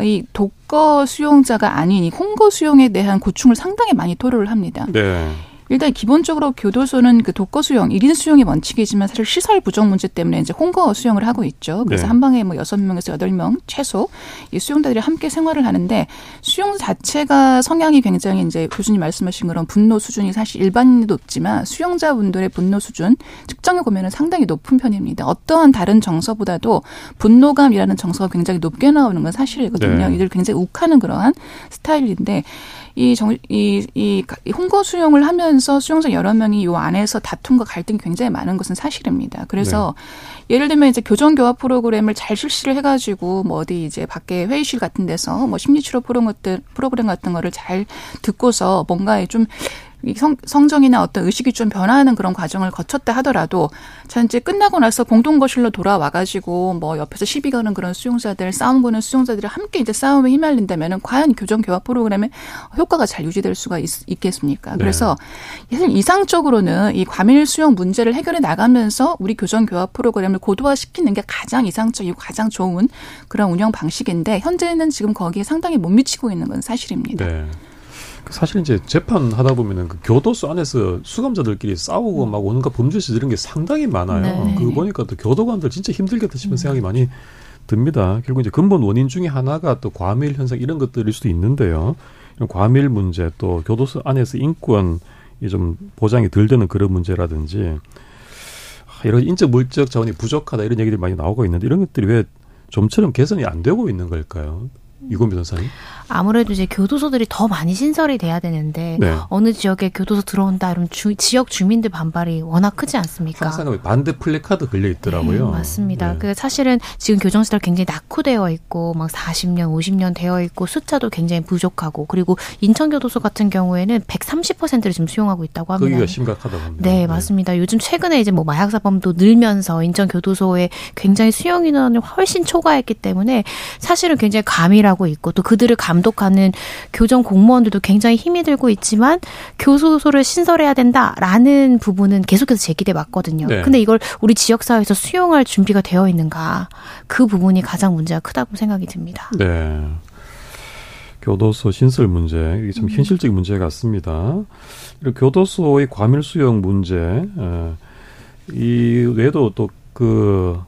이 독거 수용자가 아닌 이 혼거 수용에 대한 고충을 상당히 많이 토로를 합니다. 네. 일단 기본적으로 교도소는 그 독거 수용, 일 인 수용이 원칙이지만 사실 시설 부족 문제 때문에 이제 혼거 수용을 하고 있죠. 그래서 네. 한 방에 뭐 여섯 명에서 여덟 명 최소 이 수용자들이 함께 생활을 하는데 수용 자체가 성향이 굉장히 이제 교수님 말씀하신 그런 분노 수준이 사실 일반인도 높지만 수용자분들의 분노 수준 측정해 보면은 상당히 높은 편입니다. 어떠한 다른 정서보다도 분노감이라는 정서가 굉장히 높게 나오는 건 사실이거든요. 네. 이들 굉장히 욱하는 그러한 스타일인데 이 정, 이, 이, 이 혼거 수용을 하면서 수용자 여러 명이 이 안에서 다툼과 갈등이 굉장히 많은 것은 사실입니다. 그래서 네. 예를 들면 이제 교정교화 프로그램을 잘 실시를 해가지고 뭐 어디 이제 밖에 회의실 같은 데서 뭐 심리치료 프로그램 같은 거를 잘 듣고서 뭔가 좀 성, 성정이나 어떤 의식이 좀 변화하는 그런 과정을 거쳤다 하더라도 자 이제 끝나고 나서 공동거실로 돌아와가지고 뭐 옆에서 시비 거는 그런 수용자들, 싸움 거는 수용자들이 함께 이제 싸움에 휘말린다면은 과연 교정교화 프로그램의 효과가 잘 유지될 수가 있, 있겠습니까? 네. 그래서 사실 이상적으로는 이 과밀 수용 문제를 해결해 나가면서 우리 교정교화 프로그램을 고도화시키는 게 가장 이상적이고 가장 좋은 그런 운영 방식인데 현재는 지금 거기에 상당히 못 미치고 있는 건 사실입니다. 네. 사실 이제 재판하다 보면은 그 교도소 안에서 수감자들끼리 싸우고 막 온갖 범죄시설 이런 게 상당히 많아요. 네네. 그거 보니까 또 교도관들 진짜 힘들겠다 싶은 음. 생각이 많이 듭니다. 결국 이제 근본 원인 중에 하나가 또 과밀 현상 이런 것들일 수도 있는데요. 과밀 문제 또 교도소 안에서 인권이 좀 보장이 덜 되는 그런 문제라든지 이런 인적 물적 자원이 부족하다 이런 얘기들이 많이 나오고 있는데 이런 것들이 왜 좀처럼 개선이 안 되고 있는 걸까요? 이고은 변호사님. 아무래도 이제 교도소들이 더 많이 신설이 돼야 되는데 네. 어느 지역에 교도소 들어온다 이러면 주, 지역 주민들 반발이 워낙 크지 않습니까? 항상 반대 플래카드 걸려 있더라고요. 네, 맞습니다. 네. 그 사실은 지금 교정시설 굉장히 낙후되어 있고 막 사십 년, 오십 년 되어 있고 숫자도 굉장히 부족하고 그리고 인천 교도소 같은 경우에는 백삼십 퍼센트를 지금 수용하고 있다고 합니다. 거기가 심각하다 보네요. 네, 네, 맞습니다. 요즘 최근에 이제 뭐 마약 사범도 늘면서 인천 교도소에 굉장히 수용 인원을 훨씬 초과했기 때문에 사실은 굉장히 과밀하고 있고 또 그들을 감독하는 교정 공무원들도 굉장히 힘이 들고 있지만 교도소를 신설해야 된다라는 부분은 계속해서 제기돼 왔거든요. 네. 근데 이걸 우리 지역사회에서 수용할 준비가 되어 있는가 그 부분이 가장 문제가 크다고 생각이 듭니다. 네, 교도소 신설 문제 이게 참 현실적인 문제 같습니다. 그리고 교도소의 과밀 수용 문제 이 외에도 또 그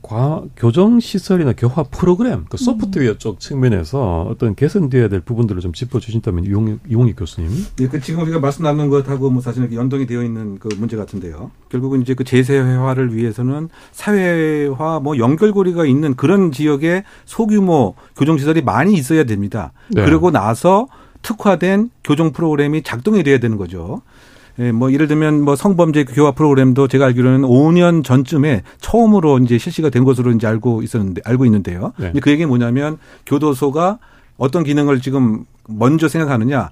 과, 교정시설이나 교화 프로그램, 그 소프트웨어 음. 쪽 측면에서 어떤 개선되어야 될 부분들을 좀 짚어주신다면 이웅, 이웅혁 교수님. 예, 그 지금 우리가 말씀 나눈 것하고 뭐 사실 연동이 되어 있는 그 문제 같은데요. 결국은 이제 그 재사회화를 위해서는 사회화 뭐 연결고리가 있는 그런 지역에 소규모 교정시설이 많이 있어야 됩니다. 네. 그러고 나서 특화된 교정 프로그램이 작동이 돼야 되는 거죠. 예, 뭐, 예를 들면, 뭐, 성범죄 교화 프로그램도 제가 알기로는 오 년 전쯤에 처음으로 이제 실시가 된 것으로 이제 알고 있었는데, 알고 있는데요. 네. 근데 그 얘기는 뭐냐면, 교도소가 어떤 기능을 지금 먼저 생각하느냐,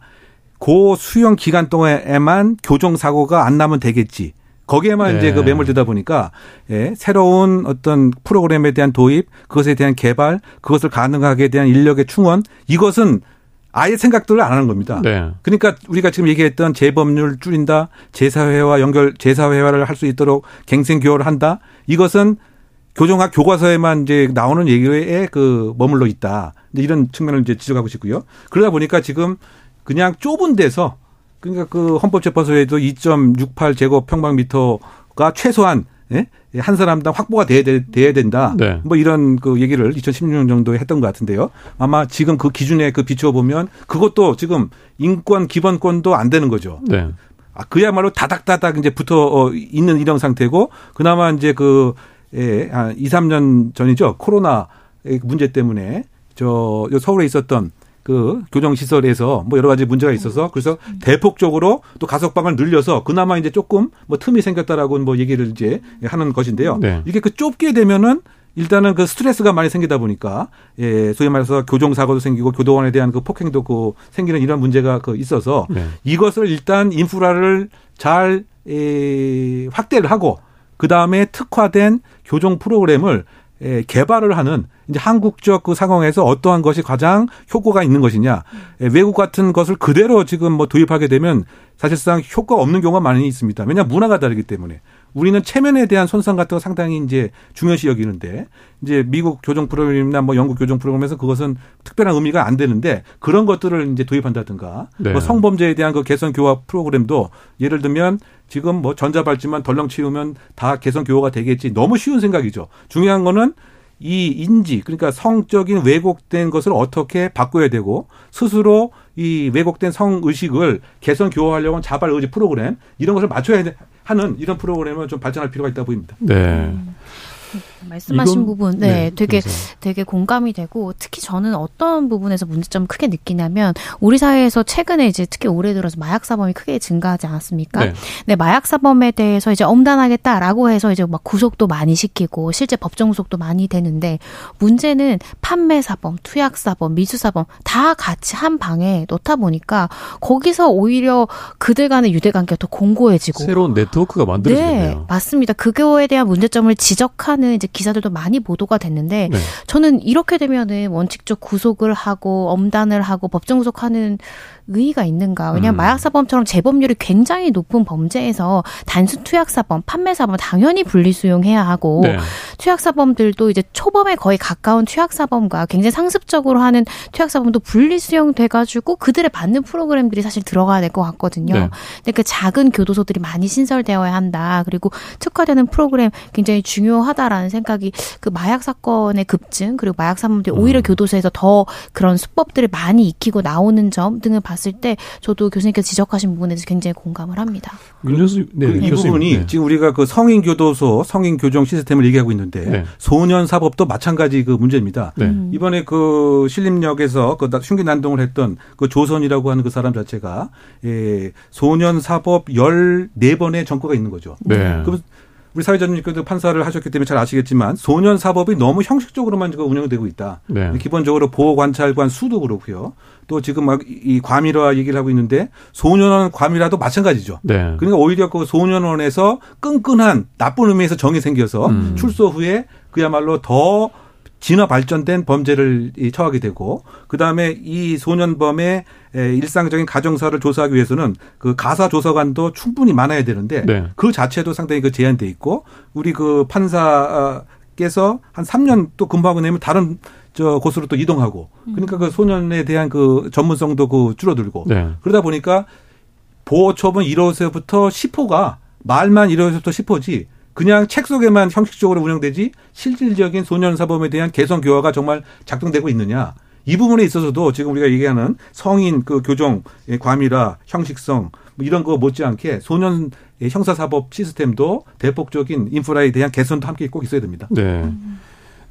고 수용 기간 동안에만 교정사고가 안 나면 되겠지. 거기에만 네. 이제 그 매몰되다 보니까, 예, 새로운 어떤 프로그램에 대한 도입, 그것에 대한 개발, 그것을 가능하게 대한 인력의 충원, 이것은 아예 생각들을 안 하는 겁니다. 네. 그러니까 우리가 지금 얘기했던 재범률 줄인다, 재사회와 연결, 재사회화를 할 수 있도록 갱생교화를 한다. 이것은 교정학 교과서에만 이제 나오는 얘기에 그 머물러 있다. 이런 측면을 이제 지적하고 싶고요. 그러다 보니까 지금 그냥 좁은 데서 그러니까 그 헌법재판소에도 이점육팔 제곱평방미터가 최소한 예? 한 사람당 확보가 돼야, 돼, 돼야 된다. 네. 뭐 이런 그 얘기를 이천십육 년 정도에 했던 것 같은데요. 아마 지금 그 기준에 그 비추어 보면 그것도 지금 인권 기본권도 안 되는 거죠. 네. 아, 그야말로 다닥다닥 이제 붙어 있는 이런 상태고 그나마 이제 그, 예, 한 이, 삼 년 전이죠. 코로나 문제 때문에 저, 요 서울에 있었던 그 교정시설에서 뭐 여러 가지 문제가 있어서 그래서 대폭적으로 또 가석방을 늘려서 그나마 이제 조금 뭐 틈이 생겼다라고 뭐 얘기를 이제 하는 것인데요. 네. 이게 그 좁게 되면은 일단은 그 스트레스가 많이 생기다 보니까 예, 소위 말해서 교정사고도 생기고 교도관에 대한 그 폭행도 그 생기는 이런 문제가 그 있어서 네. 이것을 일단 인프라를 잘 예, 확대를 하고 그 다음에 특화된 교정 프로그램을 예, 개발을 하는 이제 한국적 그 상황에서 어떠한 것이 가장 효과가 있는 것이냐. 예, 외국 같은 것을 그대로 지금 뭐 도입하게 되면 사실상 효과가 없는 경우가 많이 있습니다. 왜냐하면 문화가 다르기 때문에. 우리는 체면에 대한 손상 같은 거 상당히 이제 중요시 여기는데 이제 미국 교정 프로그램이나 뭐 영국 교정 프로그램에서 그것은 특별한 의미가 안 되는데 그런 것들을 이제 도입한다든가 네. 뭐 성범죄에 대한 그 개선 교화 프로그램도 예를 들면 지금 뭐 전자발찌만 덜렁 치우면 다 개선 교화가 되겠지 너무 쉬운 생각이죠. 중요한 거는 이 인지 그러니까 성적인 왜곡된 것을 어떻게 바꿔야 되고 스스로 이 왜곡된 성의식을 개선 교화하려고 하는 자발 의지 프로그램 이런 것을 맞춰야 돼. 하는 이런 프로그램을 좀 발전할 필요가 있다 보입니다. 네. 말씀하신 이건, 부분, 네, 네 되게 그래서. 되게 공감이 되고 특히 저는 어떤 부분에서 문제점을 크게 느끼냐면 우리 사회에서 최근에 이제 특히 올해 들어서 마약 사범이 크게 증가하지 않았습니까? 네. 네, 마약 사범에 대해서 이제 엄단하겠다라고 해서 이제 막 구속도 많이 시키고 실제 법정 구속도 많이 되는데 문제는 판매 사범, 투약 사범, 미수 사범 다 같이 한 방에 넣다 보니까 거기서 오히려 그들 간의 유대 관계가 더 공고해지고 새로운 네트워크가 만들어지네요. 네, 맞습니다. 그거에 대한 문제점을 지적하는 이제 기사들도 많이 보도가 됐는데 네. 저는 이렇게 되면은 원칙적 구속을 하고 엄단을 하고 법정 구속하는 의의가 있는가? 왜냐하면 음. 마약 사범처럼 재범률이 굉장히 높은 범죄에서 단순 투약 사범, 판매 사범 당연히 분리 수용해야 하고 네. 투약 사범들도 이제 초범에 거의 가까운 투약 사범과 굉장히 상습적으로 하는 투약 사범도 분리 수용돼가지고 그들의 받는 프로그램들이 사실 들어가야 될 것 같거든요. 네. 근데 그 작은 교도소들이 많이 신설되어야 한다. 그리고 특화되는 프로그램 굉장히 중요하다라. 하는 생각이 그 마약 사건의 급증 그리고 마약 사범들이 오히려 음. 교도소에서 더 그런 수법들을 많이 익히고 나오는 점 등을 봤을 때 저도 교수님께서 지적하신 부분에서 굉장히 공감을 합니다. 교수님, 네, 이 교수님, 부분이 네. 지금 우리가 그 성인 교도소, 성인 교정 시스템을 얘기하고 있는데 네. 소년 사법도 마찬가지 그 문제입니다. 네. 음. 이번에 그 신림역에서 그 흉기 난동을 했던 그 조선이라고 하는 그 사람 자체가 예, 소년 사법 열네 번의 전과가 있는 거죠. 네. 그럼 우리 사회자님께도 판사를 하셨기 때문에 잘 아시겠지만 소년 사법이 너무 형식적으로만 운영되고 있다. 네. 기본적으로 보호관찰관 수도 그렇고요. 또 지금 막 이 과밀화 얘기를 하고 있는데 소년원 과밀화도 마찬가지죠. 네. 그러니까 오히려 그 소년원에서 끈끈한 나쁜 의미에서 정이 생겨서 음. 출소 후에 그야말로 더 진화 발전된 범죄를 처하게 되고 그다음에 이 소년범의 일상적인 가정사를 조사하기 위해서는 그 가사 조사관도 충분히 많아야 되는데 네. 그 자체도 상당히 그 제한돼 있고 우리 그 판사께서 한 삼 년 또 근무하고 내면 다른 저 곳으로 또 이동하고 그러니까 그 소년에 대한 그 전문성도 그 줄어들고 네. 그러다 보니까 보호처분 일 호에서부터 십 호가 말만 일 호에서부터 십 호지 그냥 책 속에만 형식적으로 운영되지 실질적인 소년사범에 대한 개선 교화가 정말 작동되고 있느냐. 이 부분에 있어서도 지금 우리가 얘기하는 성인 그 교정, 과밀화, 형식성 뭐 이런 거 못지않게 소년 형사사법 시스템도 대폭적인 인프라에 대한 개선도 함께 꼭 있어야 됩니다. 네.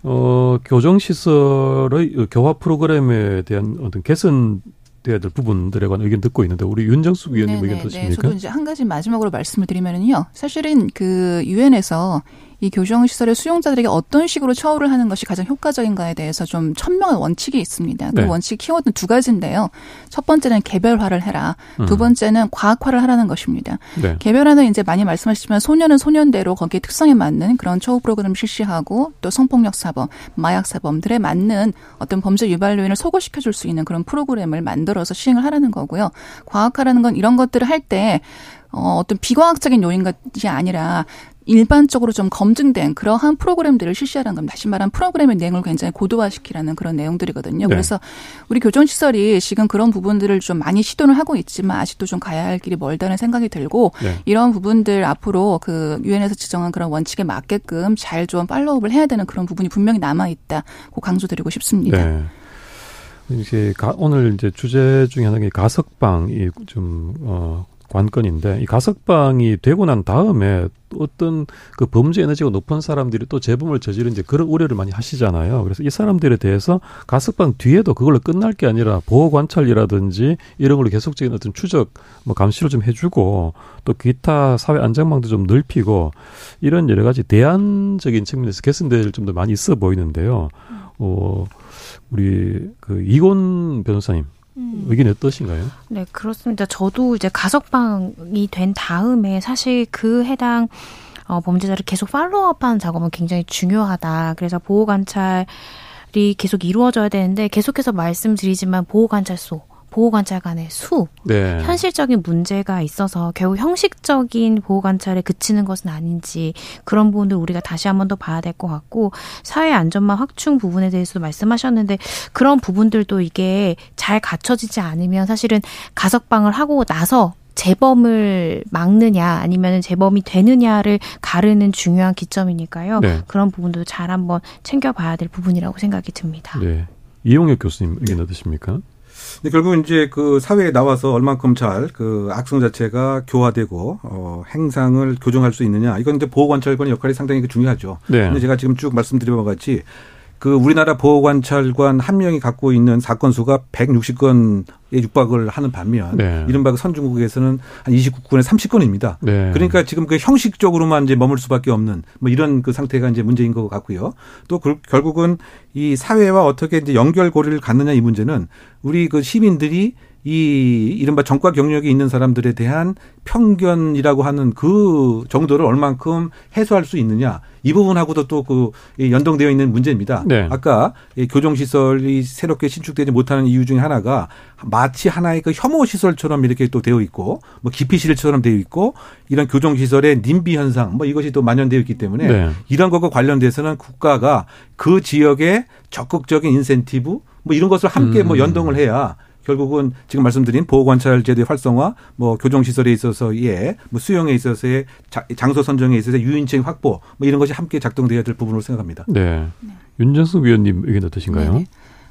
어, 교정시설의 교화 프로그램에 대한 어떤 개선 해야 될 부분들에 관한 의견 듣고 있는데 우리 윤정숙 위원님 의견 어떠십니까? 저도 이제 한 가지 마지막으로 말씀을 드리면은요. 사실은 그 유엔에서 이 교정시설의 수용자들에게 어떤 식으로 처우를 하는 것이 가장 효과적인가에 대해서 좀 천명한 원칙이 있습니다. 그 네. 원칙 키워드는 두 가지인데요. 첫 번째는 개별화를 해라. 두 번째는 과학화를 하라는 것입니다. 네. 개별화는 이제 많이 말씀하셨지만 소년은 소년대로 거기에 특성에 맞는 그런 처우 프로그램을 실시하고 또 성폭력 사범, 마약 사범들에 맞는 어떤 범죄 유발 요인을 소거시켜줄 수 있는 그런 프로그램을 만들어서 시행을 하라는 거고요. 과학화라는 건 이런 것들을 할 때 어, 어떤 비과학적인 요인 것이 아니라 일반적으로 좀 검증된 그러한 프로그램들을 실시하라는 겁니다. 다시 말하면 프로그램의 내용을 굉장히 고도화시키라는 그런 내용들이거든요. 네. 그래서 우리 교정시설이 지금 그런 부분들을 좀 많이 시도는 하고 있지만 아직도 좀 가야 할 길이 멀다는 생각이 들고 네. 이런 부분들 앞으로 그 유엔에서 지정한 그런 원칙에 맞게끔 잘 좀 팔로우업을 해야 되는 그런 부분이 분명히 남아있다. 그 강조드리고 싶습니다. 네. 이제 가, 오늘 이제 주제 중에 하나가 가석방이 좀... 어. 관건인데, 이 가석방이 되고 난 다음에 어떤 그 범죄 에너지가 높은 사람들이 또 재범을 저지르는지 그런 우려를 많이 하시잖아요. 그래서 이 사람들에 대해서 가석방 뒤에도 그걸로 끝날 게 아니라 보호 관찰이라든지 이런 걸로 계속적인 어떤 추적, 뭐 감시를 좀 해주고 또 기타 사회 안전망도 좀 넓히고 이런 여러 가지 대안적인 측면에서 개선될 점도 많이 있어 보이는데요. 어, 우리 그 이고은 변호사님. 음. 의견이 어떠신가요? 네, 그렇습니다. 저도 이제 가석방이 된 다음에 사실 그 해당 어, 범죄자를 계속 팔로우업하는 작업은 굉장히 중요하다. 그래서 보호 관찰이 계속 이루어져야 되는데 계속해서 말씀드리지만 보호 관찰소, 보호 관찰관의 수, 네. 현실적인 문제가 있어서 결국 형식적인 보호 관찰에 그치는 것은 아닌지 그런 부분들 우리가 다시 한 번 더 봐야 될 것 같고, 사회 안전망 확충 부분에 대해서도 말씀하셨는데 그런 부분들도 이게 잘 갖춰지지 않으면 사실은 가석방을 하고 나서 재범을 막느냐 아니면 재범이 되느냐를 가르는 중요한 기점이니까요. 네. 그런 부분도 잘 한번 챙겨봐야 될 부분이라고 생각이 듭니다. 네, 이웅혁 교수님 의견 어떠십니까? 근데 결국은 이제 그 사회에 나와서 얼만큼 잘 그 악성 자체가 교화되고, 어, 행상을 교정할 수 있느냐. 이건 이제 보호관찰관의 역할이 상당히 중요하죠. 네. 근데 제가 지금 쭉 말씀드린 것 같이 그 우리나라 보호관찰관 한 명이 갖고 있는 사건 수가 백육십 건에 육박을 하는 반면, 네. 이른바 선진국에서는 한 이십구 건에 삼십 건입니다. 네. 그러니까 지금 그 형식적으로만 이제 머물 수밖에 없는 뭐 이런 그 상태가 이제 문제인 것 같고요. 또 그, 결국은 이 사회와 어떻게 이제 연결고리를 갖느냐 이 문제는 우리 그 시민들이 이 이른바 전과 경력이 있는 사람들에 대한 편견이라고 하는 그 정도를 얼만큼 해소할 수 있느냐 이 부분하고도 또 그 연동되어 있는 문제입니다. 네. 아까 교정시설이 새롭게 신축되지 못하는 이유 중에 하나가 마치 하나의 그 혐오시설처럼 이렇게 또 되어 있고 뭐 기피실처럼 되어 있고 이런 교정시설의 님비 현상 뭐 이것이 또 만연되어 있기 때문에 네. 이런 것과 관련돼서는 국가가 그 지역의 적극적인 인센티브 뭐 이런 것을 함께 음. 뭐 연동을 해야 결국은 지금 말씀드린 보호관찰제도의 활성화, 뭐 교정시설에 있어서의, 뭐 수용에 있어서의, 자, 장소 선정에 있어서의 유인책 확보, 뭐 이런 것이 함께 작동되어야 될 부분으로 생각합니다. 네. 네. 윤정숙 위원님 의견 어떠신가요? 네네.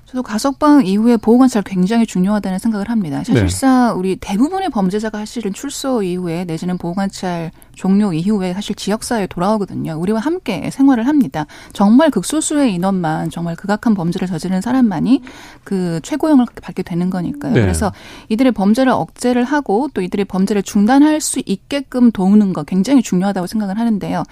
저도 가석방 이후에 보호관찰 굉장히 중요하다는 생각을 합니다. 사실상 네. 우리 대부분의 범죄자가 사실은 출소 이후에 내지는 보호관찰 종료 이후에 사실 지역사회에 돌아오거든요. 우리와 함께 생활을 합니다. 정말 극소수의 인원만 정말 극악한 범죄를 저지르는 사람만이 그 최고형을 받게 되는 거니까요. 네. 그래서 이들의 범죄를 억제를 하고 또 이들의 범죄를 중단할 수 있게끔 도우는 거 굉장히 중요하다고 생각을 하는데요.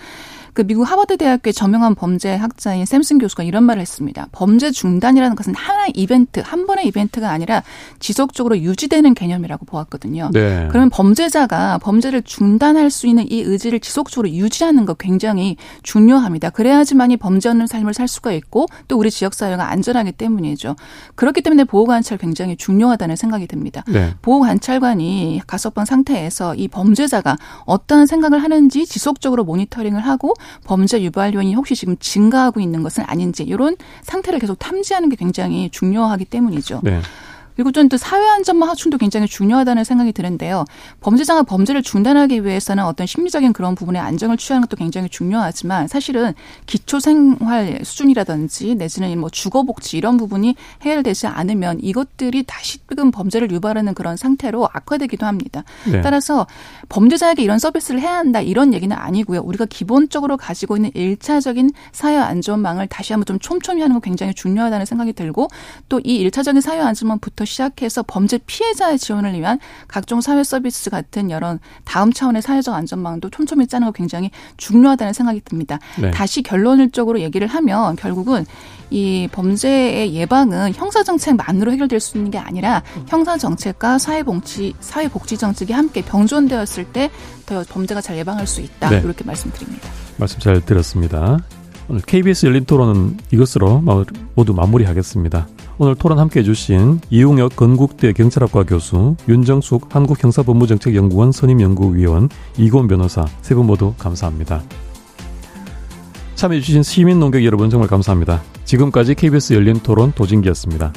그 미국 하버드 대학교의 저명한 범죄학자인 샘슨 교수가 이런 말을 했습니다. 범죄 중단이라는 것은 하나의 이벤트, 한 번의 이벤트가 아니라 지속적으로 유지되는 개념이라고 보았거든요. 네. 그러면 범죄자가 범죄를 중단할 수 있는 이 의지를 지속적으로 유지하는 것 굉장히 중요합니다. 그래야지만 이 범죄 없는 삶을 살 수가 있고 또 우리 지역사회가 안전하기 때문이죠. 그렇기 때문에 보호관찰 굉장히 중요하다는 생각이 듭니다. 네. 보호관찰관이 가석방 상태에서 이 범죄자가 어떠한 생각을 하는지 지속적으로 모니터링을 하고 범죄 유발 요인이 혹시 지금 증가하고 있는 것은 아닌지 이런 상태를 계속 탐지하는 게 굉장히 중요하기 때문이죠. 네. 그리고 저는 또 사회 안전망 확충도 굉장히 중요하다는 생각이 드는데요. 범죄자가 범죄를 중단하기 위해서는 어떤 심리적인 그런 부분의 안정을 취하는 것도 굉장히 중요하지만 사실은 기초생활 수준이라든지 내지는 뭐 주거복지 이런 부분이 해결되지 않으면 이것들이 다시금 범죄를 유발하는 그런 상태로 악화되기도 합니다. 네. 따라서 범죄자에게 이런 서비스를 해야 한다 이런 얘기는 아니고요. 우리가 기본적으로 가지고 있는 일차적인 사회 안전망을 다시 한번 좀 촘촘히 하는 거 굉장히 중요하다는 생각이 들고 또 이 일차적인 사회 안전망부터 시작해서 범죄 피해자의 지원을 위한 각종 사회 서비스 같은 여러 다음 차원의 사회적 안전망도 촘촘히 짜는 거 굉장히 중요하다는 생각이 듭니다. 네. 다시 결론적으로 얘기를 하면 결국은 이 범죄의 예방은 형사정책만으로 해결될 수 있는 게 아니라 형사정책과 사회복지, 사회복지정책이 함께 병존되었을 때 더 범죄가 잘 예방할 수 있다. 네. 이렇게 말씀드립니다. 말씀 잘 들었습니다. 오늘 케이비에스 열린 토론은 이것으로 모두 마무리하겠습니다. 오늘 토론 함께해 주신 이웅혁 건국대 경찰학과 교수, 윤정숙 한국형사법무정책연구원 선임연구위원, 이고은 변호사 세 분 모두 감사합니다. 참여해 주신 시민논객 여러분 정말 감사합니다. 지금까지 케이비에스 열린 토론 도진기였습니다.